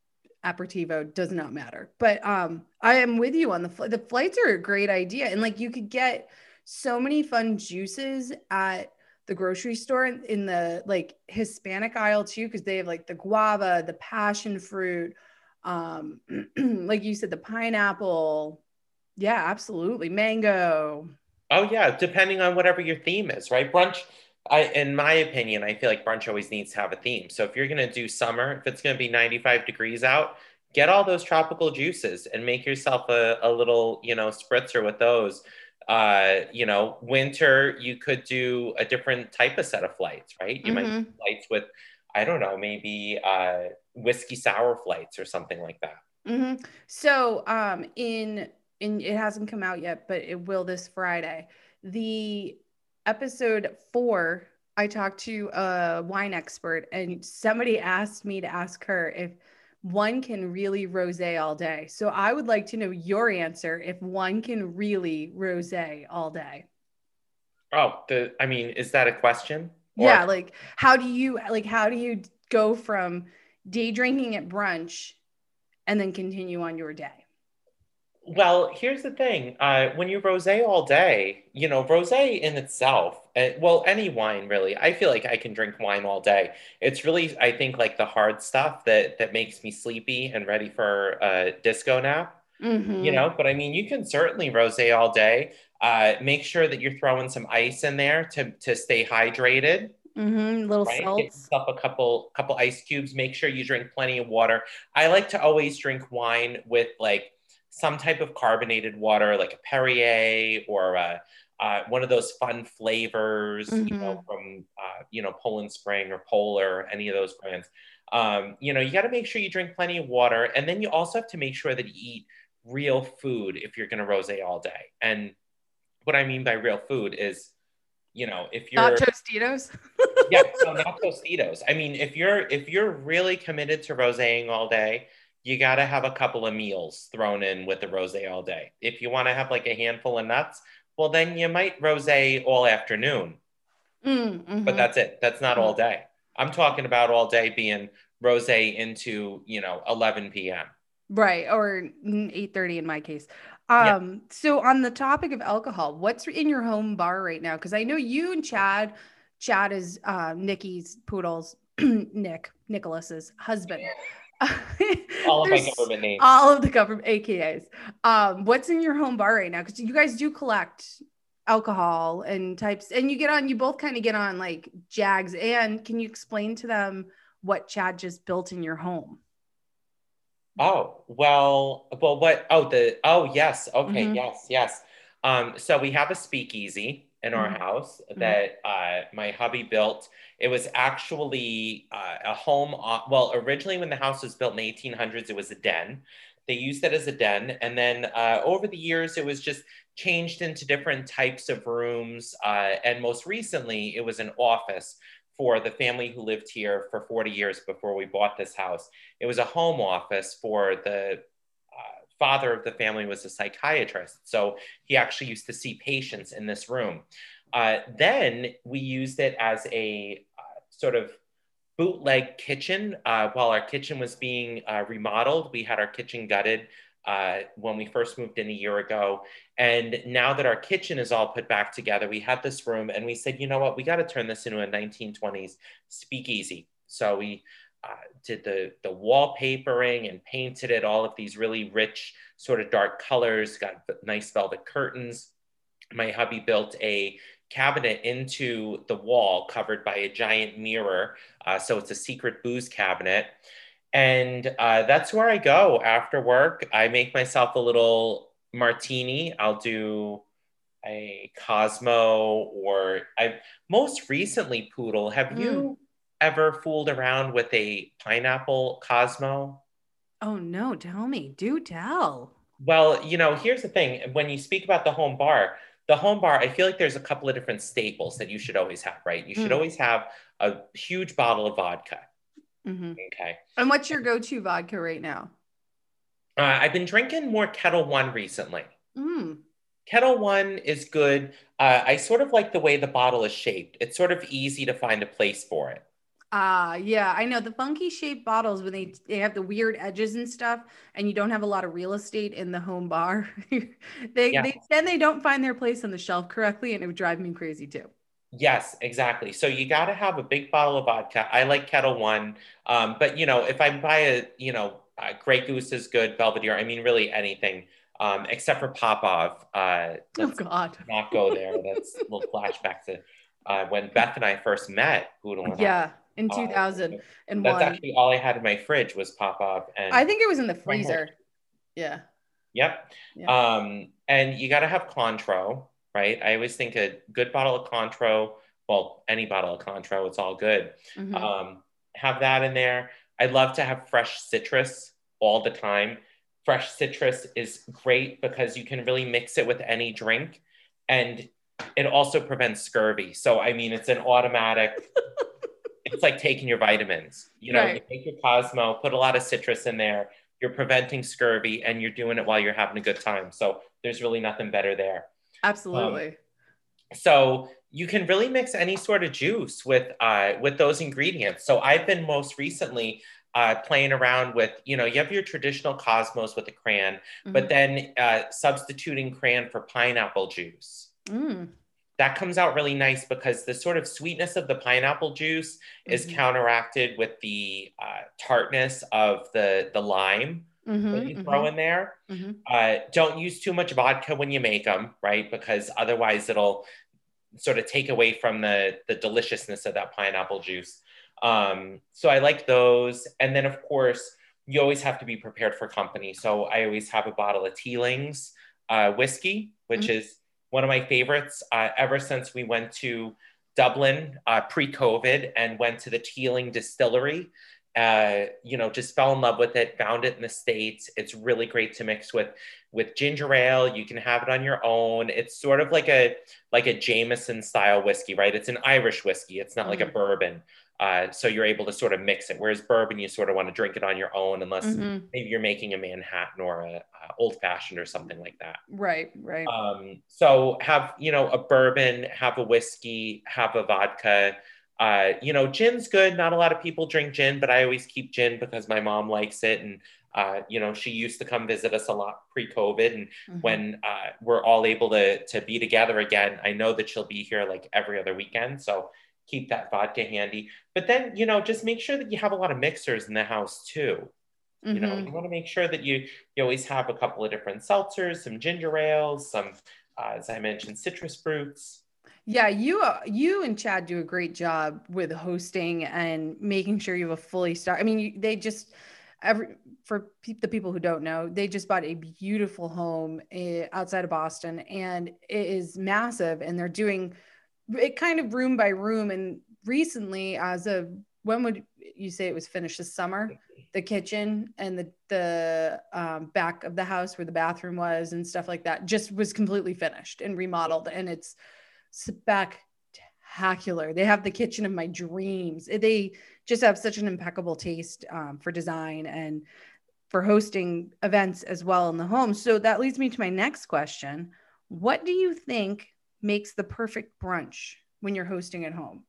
aperitivo, does not matter. But I am with you on the flights are a great idea. And like, you could get so many fun juices at the grocery store in the like Hispanic aisle too, because they have like the guava, the passion fruit, like you said, the pineapple. Yeah, absolutely. Mango. Oh yeah, depending on whatever your theme is, right? Brunch, in my opinion, I feel like brunch always needs to have a theme. So if you're going to do summer, if it's going to be 95 degrees out, get all those tropical juices and make yourself a little, spritzer with those. you know, winter, you could do a different type of set of flights, right? You might do flights with, I don't know, maybe whiskey sour flights or something like that. Mm-hmm. So in it hasn't come out yet, but it will this Friday. The episode 4, I talked to a wine expert, and somebody asked me to ask her if one can really rosé all day. So I would like to know your answer if one can really rosé all day. Oh, I mean, is that a question? Or... Yeah. Like, how do you go from day drinking at brunch and then continue on your day? Well, here's the thing. When you rosé all day, you know, rosé in itself, well, any wine really, I feel like I can drink wine all day. It's really, I think, like the hard stuff that makes me sleepy and ready for a disco nap, you know, but I mean, you can certainly rosé all day. Make sure that you're throwing some ice in there to stay hydrated. Little right? salts. Get yourself a couple ice cubes. Make sure you drink plenty of water. I like to always drink wine with like some type of carbonated water, like a Perrier or one of those fun flavors, you know, from, you know, Poland Spring or Polar, any of those brands. You know, you got to make sure you drink plenty of water. And then you also have to make sure that you eat real food if you're going to rosé all day. And what I mean by real food is, you know, if you're not Tostitos. Yeah, no, not Tostitos. I mean, if you're really committed to roséing all day, you got to have a couple of meals thrown in with the rosé all day. If you want to have like a handful of nuts, well, then you might rosé all afternoon. But that's it. That's not all day. I'm talking about all day being rosé into, you know, 11 p.m. Right. Or 8:30 in my case. So on the topic of alcohol, what's in your home bar right now? Because I know you and Chad is Nikki's, Poodle's, Nicholas's husband. All of my government names. All of the government AKAs. What's in your home bar right now? Because you guys do collect alcohol and types, and you both kind of get on like Jags. And can you explain to them what Chad just built in your home? Oh, well, what? Oh, yes. Okay. Yes. So we have a speakeasy in our house that my hubby built. It was actually a home. Well, originally when the house was built in the 1800s, it was a den. They used it as a den. And then over the years, it was just changed into different types of rooms. And most recently, it was an office for the family who lived here for 40 years before we bought this house. It was a home office for the father of the family was a psychiatrist. So he actually used to see patients in this room. Then we used it as a sort of bootleg kitchen. While our kitchen was being remodeled, we had our kitchen gutted when we first moved in a year ago. And now that our kitchen is all put back together, we had this room and we said, you know what, we got to turn this into a 1920s speakeasy. So we did the wallpapering and painted it all of these really rich sort of dark colors, got nice velvet curtains. My hubby built a cabinet into the wall covered by a giant mirror. So it's a secret booze cabinet. And that's where I go after work. I make myself a little martini. I'll do a Cosmo or most recently, Poodle, have you ever fooled around with a pineapple Cosmo? Oh no, tell me, do tell. Well, you know, here's the thing. When you speak about the home bar, I feel like there's a couple of different staples that you should always have, right? You should always have a huge bottle of vodka. Okay. And what's your go-to vodka right now? I've been drinking more Kettle One recently. Kettle One is good. I sort of like the way the bottle is shaped. It's sort of easy to find a place for it. Yeah, I know the funky shaped bottles when they have the weird edges and stuff, and you don't have a lot of real estate in the home bar. They don't find their place on the shelf correctly, and it would drive me crazy too. Yes, exactly. So you got to have a big bottle of vodka. I like Kettle One, but you know, if I buy a Grey Goose is good, Belvedere. I mean, really anything except for Popov. Let's not go there. That's a little flashback to when Beth and I first met. In 2001. That's actually all I had in my fridge was Popov. And I think it was in the freezer. Yeah. Yep. Yeah. And you got to have Cointreau. right? I always think a good bottle of Contro, well, any bottle of Contro, it's all good. Mm-hmm. Have that in there. I love to have fresh citrus all the time. Fresh citrus is great because you can really mix it with any drink, and it also prevents scurvy. So, I mean, it's an automatic, it's like taking your vitamins, you know, right. You take your Cosmo, put a lot of citrus in there, you're preventing scurvy, and you're doing it while you're having a good time. So there's really nothing better there. Absolutely. So you can really mix any sort of juice with those ingredients. So I've been most recently playing around with, you know, you have your traditional Cosmos with a cran, mm-hmm. but then substituting cran for pineapple juice. Mm. That comes out really nice because the sort of sweetness of the pineapple juice mm-hmm. is counteracted with the tartness of the lime mm-hmm, that you mm-hmm. throw in there. Mm-hmm. Don't use too much vodka when you make them, right? Because otherwise it'll sort of take away from the deliciousness of that pineapple juice. So I like those. And then of course, you always have to be prepared for company. So I always have a bottle of Teelings whiskey, which mm-hmm. is one of my favorites ever since we went to Dublin pre-COVID and went to the Teeling Distillery. You know, just fell in love with it, found it in the States. It's really great to mix with ginger ale. You can have it on your own. It's sort of like a Jameson style whiskey, right? It's an Irish whiskey. It's not mm-hmm. like a bourbon. So you're able to sort of mix it. Whereas bourbon, you sort of want to drink it on your own, unless mm-hmm. maybe you're making a Manhattan or a old fashioned or something like that. Right, right. So have, you know, a bourbon, have a whiskey, have a vodka. You know, gin's good. Not a lot of people drink gin, but I always keep gin because my mom likes it. And, you know, she used to come visit us a lot pre-COVID. And mm-hmm. when we're all able to be together again, I know that she'll be here like every other weekend. So keep that vodka handy. But then, you know, just make sure that you have a lot of mixers in the house too. Mm-hmm. You know, you want to make sure that you always have a couple of different seltzers, some ginger ales, some, as I mentioned, citrus fruits. Yeah, you and Chad do a great job with hosting and making sure you have a fully stocked. I mean, for the people who don't know, they just bought a beautiful home outside of Boston, and it is massive. And they're doing it kind of room by room. And recently, as of when would you say it was finished this summer? The kitchen and the back of the house where the bathroom was and stuff like that just was completely finished and remodeled, and it's spectacular. They have the kitchen of my dreams. They just have such an impeccable taste for design and for hosting events as well in the home. So that leads me to my next question. What do you think makes the perfect brunch when you're hosting at home?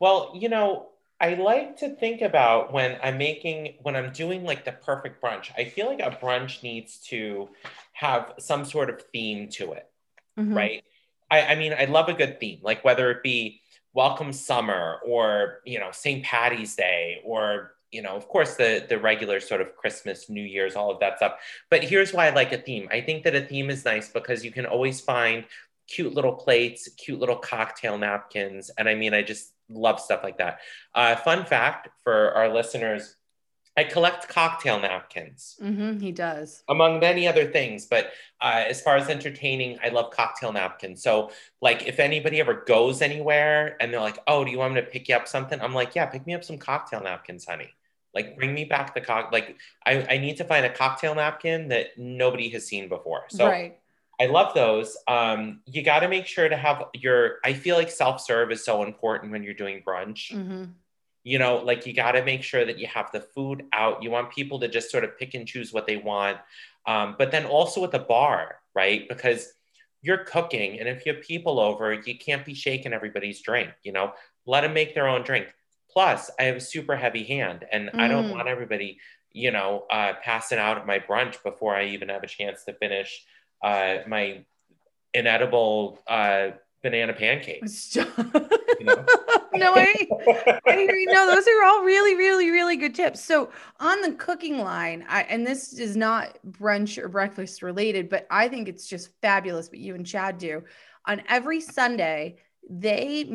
Well, you know, I like to think about when I'm doing like the perfect brunch, I feel like a brunch needs to have some sort of theme to it. Mm-hmm. Right. I mean, I love a good theme, like whether it be welcome summer or, you know, St. Patty's Day or, you know, of course, the regular sort of Christmas, New Year's, all of that stuff. But here's why I like a theme. I think that a theme is nice because you can always find cute little plates, cute little cocktail napkins. And I mean, I just love stuff like that. Fun fact for our listeners, I collect cocktail napkins. Mm-hmm, he does. Among many other things, but as far as entertaining, I love cocktail napkins. So like if anybody ever goes anywhere and they're like, oh, do you want me to pick you up something? I'm like, yeah, pick me up some cocktail napkins, honey. Like bring me back the I need to find a cocktail napkin that nobody has seen before. So right. I love those. You got to make sure to have I feel like self-serve is so important when you're doing brunch. Mm-hmm. You know, like you got to make sure that you have the food out. You want people to just sort of pick and choose what they want. But then also at the bar, right? Because you're cooking, and if you have people over, you can't be shaking everybody's drink, you know, let them make their own drink. Plus I have a super heavy hand and I don't want everybody, you know, passing out at my brunch before I even have a chance to finish my inedible banana pancakes. You know? No, I agree. No, those are all really, really, really good tips. So on the cooking line, and this is not brunch or breakfast related, but I think it's just fabulous what you and Chad do. On every Sunday, they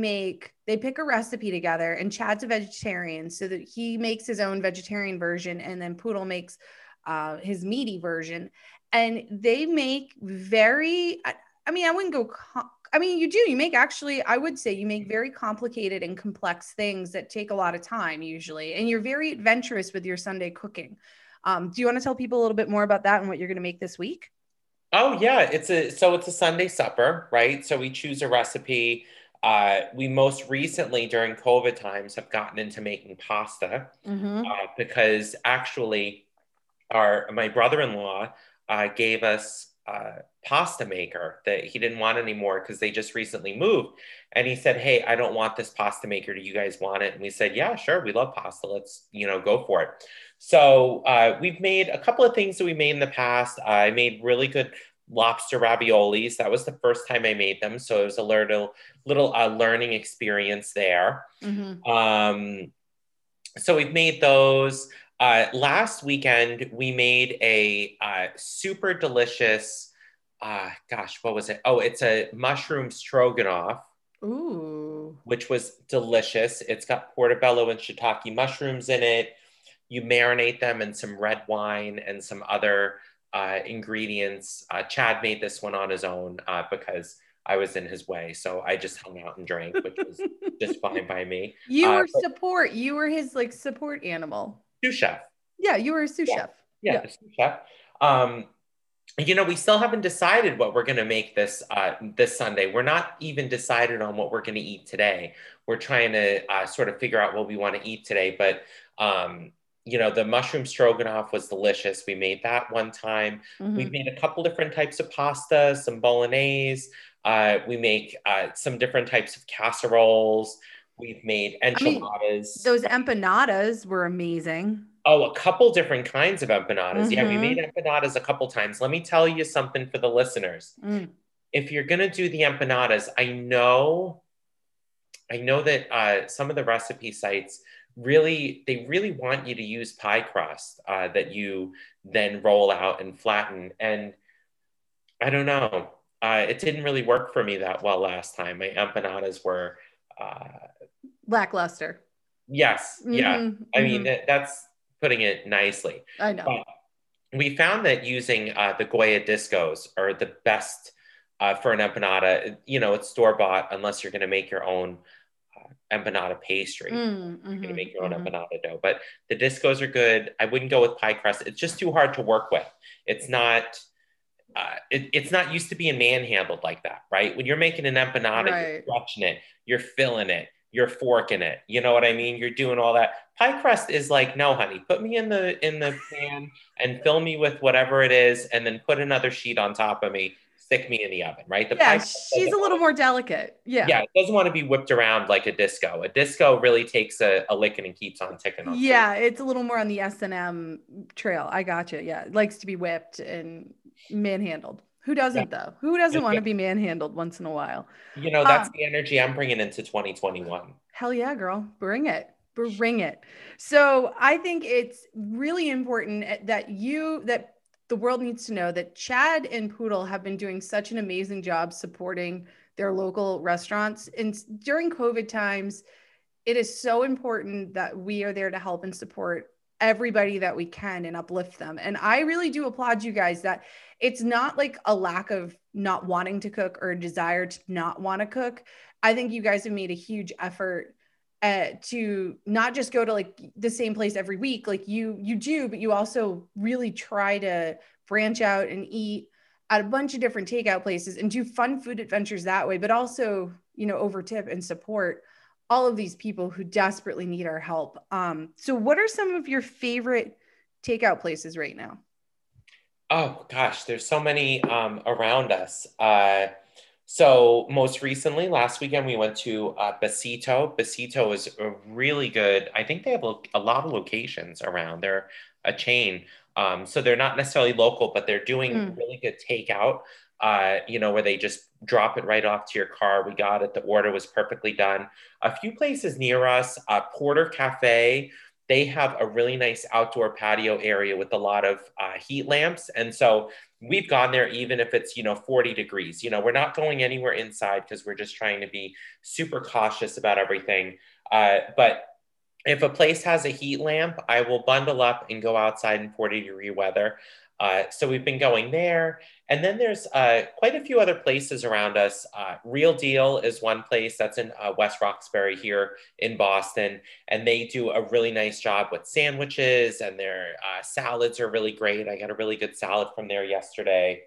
pick a recipe together, and Chad's a vegetarian, so that he makes his own vegetarian version, and then Poodle makes his meaty version. And they make very, I would say you make very complicated and complex things that take a lot of time usually. And you're very adventurous with your Sunday cooking. Do you want to tell people a little bit more about that and what you're going to make this week? Oh yeah. It's a Sunday supper, right? So we choose a recipe. We most recently during COVID times have gotten into making pasta because actually my brother-in-law gave us a pasta maker that he didn't want anymore because they just recently moved. And he said, hey, I don't want this pasta maker. Do you guys want it? And we said, yeah, sure. We love pasta. Let's, go for it. So we've made a couple of things that we made in the past. I made really good lobster raviolis. That was the first time I made them. So it was a little learning experience there. Mm-hmm. So we've made those. Last weekend, we made a super delicious, what was it? Oh, it's a mushroom stroganoff. Ooh. Which was delicious. It's got portobello and shiitake mushrooms in it. You marinate them in some red wine and some other ingredients. Chad made this one on his own because I was in his way. So I just hung out and drank, which was just fine by me. You were support. You were his support animal. Sous chef. Yeah, you were a sous chef. Yeah, a sous chef. We still haven't decided what we're going to make this Sunday. We're not even decided on what we're going to eat today. We're trying to sort of figure out what we want to eat today. But, the mushroom stroganoff was delicious. We made that one time. Mm-hmm. We've made a couple different types of pasta, some bolognese. We make some different types of casseroles. We've made enchiladas. Those empanadas were amazing. Oh, a couple different kinds of empanadas. Mm-hmm. Yeah, we made empanadas a couple times. Let me tell you something for the listeners. Mm. If you're going to do the empanadas, I know that some of the recipe sites really want you to use pie crust that you then roll out and flatten. And I don't know. It didn't really work for me that well last time. My empanadas were... lackluster. Yes. Mm-hmm. Yeah. I mean, that's putting it nicely. I know. But we found that using the Goya discos are the best for an empanada. It's store-bought unless you're going to make your own empanada pastry. Mm-hmm. You're going to make your own empanada dough. But the discos are good. I wouldn't go with pie crust. It's just too hard to work with. It's not... it's not used to being manhandled like that, right? When you're making an empanada, You're stretching it, you're filling it, you're forking it. You know what I mean? You're doing all that. Pie crust is like, no, honey, put me in the pan and fill me with whatever it is, and then put another sheet on top of me, stick me in the oven, right? She's a little more delicate. Yeah. Yeah, it doesn't want to be whipped around like a disco. A disco really takes a licking and keeps on ticking on. Yeah, it's a little more on the S&M trail. I gotcha. Yeah, it likes to be whipped and manhandled. Who doesn't though? Who doesn't want to be manhandled once in a while? That's the energy I'm bringing into 2021. Hell yeah, girl. Bring it. So I think it's really important that the world needs to know that Chad and Poodle have been doing such an amazing job supporting their local restaurants. And during COVID times, it is so important that we are there to help and support everybody that we can and uplift them. And I really do applaud you guys that it's not like a lack of not wanting to cook or a desire to not want to cook. I think you guys have made a huge effort to not just go to the same place every week, you do, but you also really try to branch out and eat at a bunch of different takeout places and do fun food adventures that way, but also, overtip and support all of these people who desperately need our help. So what are some of your favorite takeout places right now? Oh gosh, there's so many around us. So most recently, last weekend, we went to Besito. Besito is a really good, I think they have a lot of locations around. They're a chain. So they're not necessarily local, but they're doing really good takeout, where they just drop it right off to your car. We got it. The order was perfectly done. A few places near us, Porter Cafe, they have a really nice outdoor patio area with a lot of heat lamps. And so we've gone there, even if it's, 40 degrees, we're not going anywhere inside because we're just trying to be super cautious about everything. But If a place has a heat lamp, I will bundle up and go outside in 40-degree weather. So we've been going there. And then there's quite a few other places around us. Real Deal is one place that's in West Roxbury here in Boston. And they do a really nice job with sandwiches, and their salads are really great. I got a really good salad from there yesterday.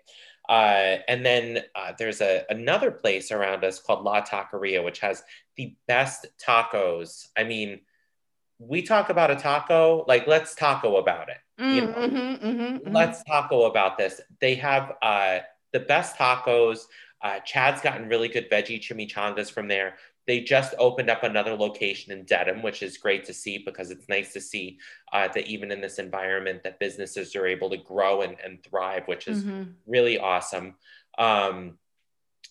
And then there's another place around us called La Taqueria, which has the best tacos. I mean, we talk about a taco, like let's taco about it. You know? Let's taco about this. They have the best tacos. Chad's gotten really good veggie chimichangas from there. They just opened up another location in Dedham, which is great to see, because it's nice to see that even in this environment that businesses are able to grow and thrive, which is really awesome. But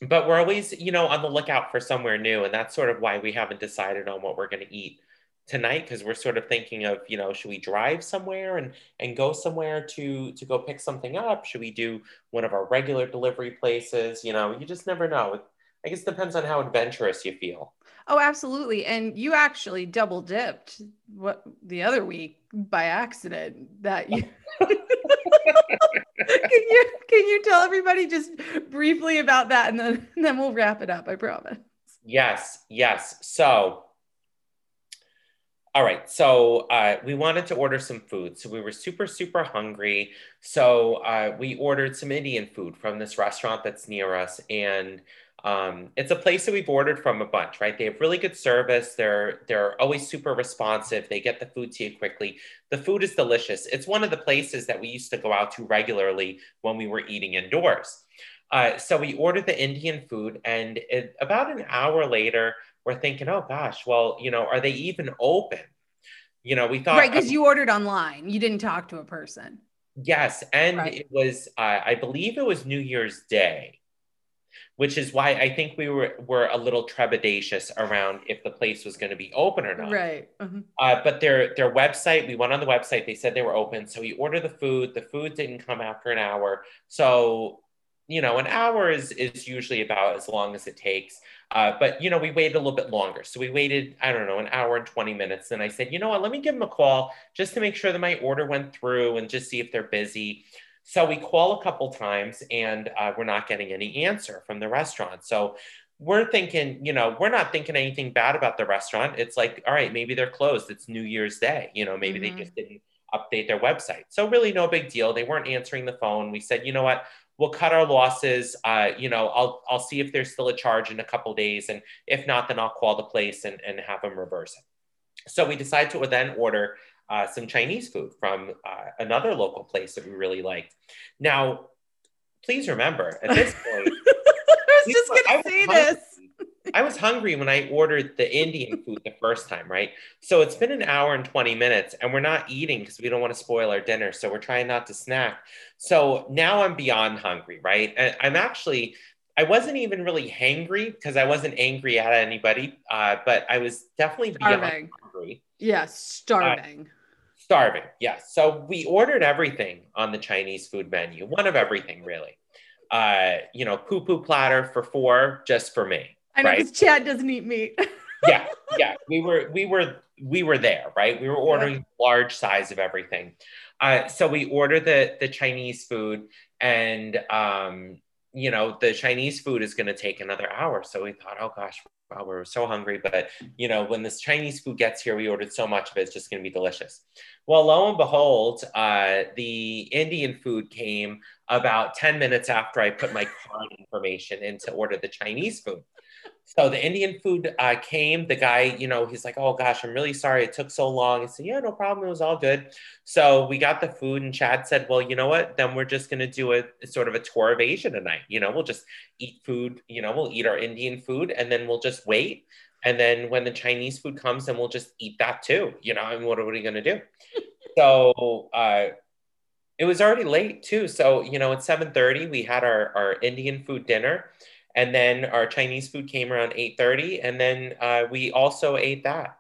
we're always, you know, on the lookout for somewhere new. And that's sort of why we haven't decided on what we're going to eat tonight, because we're sort of thinking of, you know, should we drive somewhere and go somewhere to go pick something up? Should we do one of our regular delivery places? You know, you just never know. I guess it depends on how adventurous you feel. Oh, absolutely. And you actually double dipped the other week by accident. That you can you tell everybody just briefly about that, and then we'll wrap it up, I promise. Yes. So all right. So we wanted to order some food. So we were super, super hungry. So we ordered some Indian food from this restaurant that's near us. And it's a place that we've ordered from a bunch, right? They have really good service. They're always super responsive. They get the food to you quickly. The food is delicious. It's one of the places that we used to go out to regularly when we were eating indoors. So we ordered the Indian food, and about an hour later, we're thinking, oh gosh, well, you know, are they even open? You know, we thought, right, because you ordered online, you didn't talk to a person. Yes, and right. It was, I believe, it was New Year's Day, which is why I think we were a little trepidatious around if the place was going to be open or not. Right. But their website, we went on the website, they said they were open, so we ordered the food. The food didn't come after an hour, so. You know, an hour is usually about as long as it takes. But, you know, we waited a little bit longer. So we waited, I don't know, an hour and 20 minutes. And I said, you know what, let me give them a call just to make sure that my order went through and just see if they're busy. So we call a couple times, and we're not getting any answer from the restaurant. So we're thinking, you know, we're not thinking anything bad about the restaurant. It's like, all right, maybe they're closed. It's New Year's Day. You know, maybe they just didn't update their website. So really no big deal. They weren't answering the phone. We said, you know what? We'll cut our losses. You know, I'll see if there's still a charge in a couple of days. And if not, then I'll call the place and have them reverse it. So we decided to then order some Chinese food from another local place that we really liked. Now, please remember at this point, I was just going to say this. I was hungry when I ordered the Indian food the first time, right? So it's been an hour and 20 minutes and we're not eating because we don't want to spoil our dinner. So we're trying not to snack. So now I'm beyond hungry, right? And I wasn't even really hangry because I wasn't angry at anybody, but I was definitely beyond hungry. Yeah, starving. Yeah. So we ordered everything on the Chinese food menu, one of everything really. You know, poo-poo platter for four, just for me. I know, because Chad doesn't eat meat. Yeah. We were there, right? We were ordering large size of everything. So we ordered the Chinese food, and you know, the Chinese food is going to take another hour. So we thought, oh gosh, wow, we were so hungry. But you know, when this Chinese food gets here, we ordered so much of it, it's just going to be delicious. Well, lo and behold, the Indian food came about 10 minutes after I put my card information in to order the Chinese food. So the Indian food came, the guy, you know, he's like, oh gosh, I'm really sorry it took so long. I said, yeah, no problem. It was all good. So we got the food, and Chad said, well, you know what, then we're just going to do a sort of a tour of Asia tonight. You know, we'll just eat food, you know, we'll eat our Indian food, and then we'll just wait. And then when the Chinese food comes, then we'll just eat that too. You know, and what are we going to do? So, it was already late too. So, you know, at 7:30, we had our Indian food dinner. And then our Chinese food came around 8:30, and then we also ate that,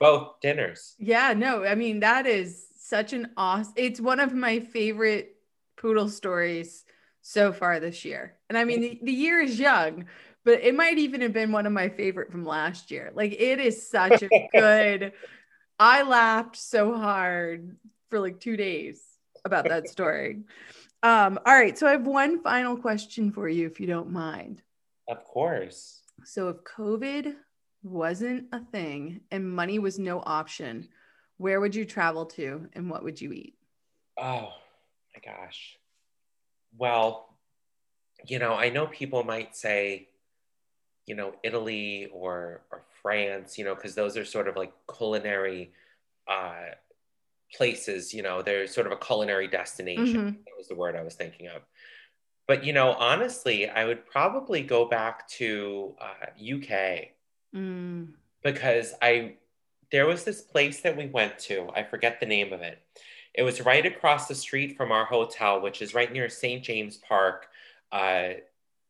both dinners. Yeah, no, I mean, that is such an awesome, it's one of my favorite Poodle stories so far this year. And I mean, the year is young, but it might even have been one of my favorite from last year. Like, it is such a good I laughed so hard for like 2 days about that story. All right. So I have one final question for you, if you don't mind. Of course. So if COVID wasn't a thing and money was no option, where would you travel to and what would you eat? Oh my gosh. Well, you know, I know people might say, you know, Italy or France, you know, because those are sort of like culinary places, you know, they're sort of a culinary destination. Mm-hmm. That was the word I was thinking of. But, you know, honestly, I would probably go back to UK because there was this place that we went to. I forget the name of it. It was right across the street from our hotel, which is right near St. James Park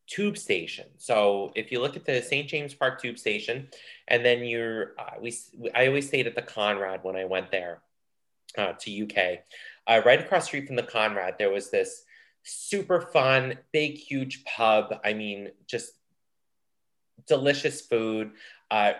tube station. So if you look at the St. James Park tube station, and then I always stayed at the Conrad when I went there to UK. Right across the street from the Conrad, there was this super fun, big, huge pub. I mean, just delicious food,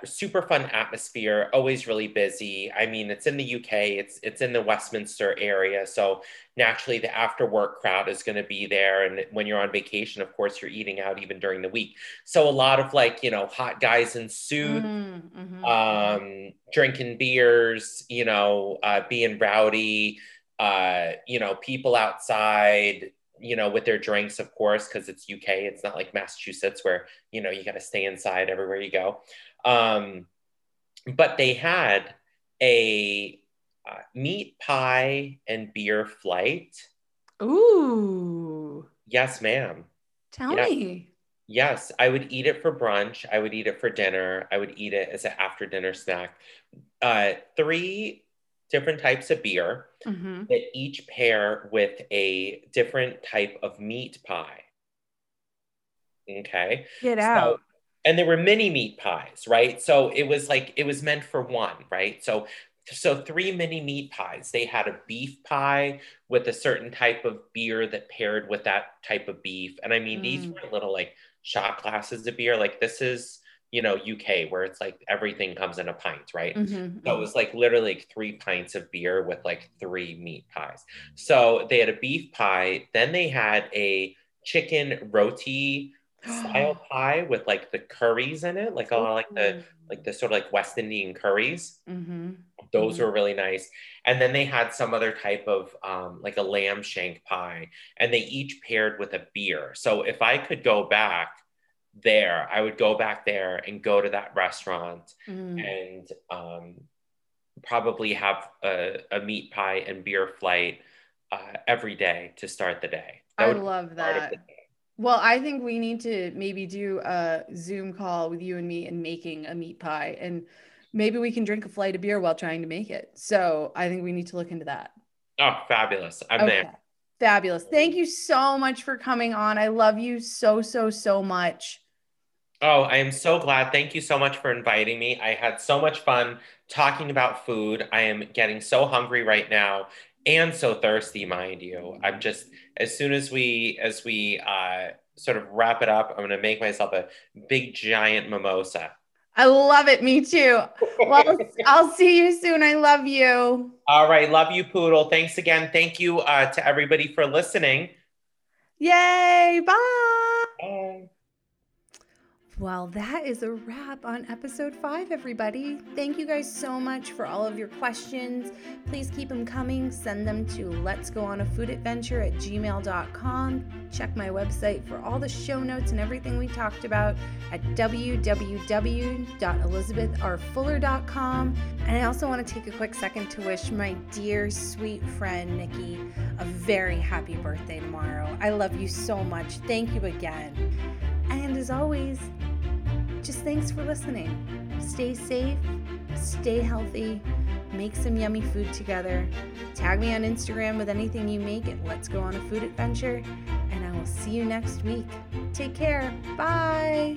super fun atmosphere, always really busy. I mean, it's in the UK, it's in the Westminster area. So naturally the after work crowd is going to be there. And when you're on vacation, of course, you're eating out even during the week. So a lot of like, you know, hot guys in suits, drinking beers, you know, being rowdy, you know, people outside, you know, with their drinks, of course, because it's UK. It's not like Massachusetts where, you know, you got to stay inside everywhere you go. But they had a meat pie and beer flight. Ooh. Yes, ma'am. Tell me. Yes, I would eat it for brunch. I would eat it for dinner. I would eat it as an after dinner snack. 3 different types of beer that each pair with a different type of meat pie. Okay. Get out. And there were mini meat pies, right? So it was like, it was meant for one, right? So 3 mini meat pies. They had a beef pie with a certain type of beer that paired with that type of beef. And I mean, these were little like shot glasses of beer. Like this is, you know, UK, where it's like everything comes in a pint, right? So it was like literally like 3 pints of beer with like 3 meat pies. So they had a beef pie, then they had a chicken roti style pie with like the curries in it, like a lot of like the sort of like West Indian curries. Those were really nice. And then they had some other type of like a lamb shank pie, and they each paired with a beer. So if I could go back there, I would go back there and go to that restaurant and probably have a meat pie and beer flight every day to start the day. I love that. Well, I think we need to maybe do a Zoom call with you and me and making a meat pie, and maybe we can drink a flight of beer while trying to make it. So I think we need to look into that. Oh, fabulous. I'm there. Fabulous. Thank you so much for coming on. I love you so, so, so much. Oh, I am so glad. Thank you so much for inviting me. I had so much fun talking about food. I am getting so hungry right now and so thirsty, mind you. I'm just, as soon as we sort of wrap it up, I'm going to make myself a big giant mimosa. I love it. Me too. Well, I'll see you soon. I love you. All right. Love you, Poodle. Thanks again. Thank you to everybody for listening. Yay. Bye. Bye. Well, that is a wrap on episode 5, everybody. Thank you guys so much for all of your questions. Please keep them coming. Send them to letsgoonafoodadventure@gmail.com. Check my website for all the show notes and everything we talked about at www.elizabethrfuller.com. And I also want to take a quick second to wish my dear, sweet friend, Nikki, a very happy birthday tomorrow. I love you so much. Thank you again. And as always, just thanks for listening. Stay safe, stay healthy, make some yummy food together. Tag me on Instagram with anything you make at Let's Go on a Food Adventure, and I will see you next week. Take care. Bye.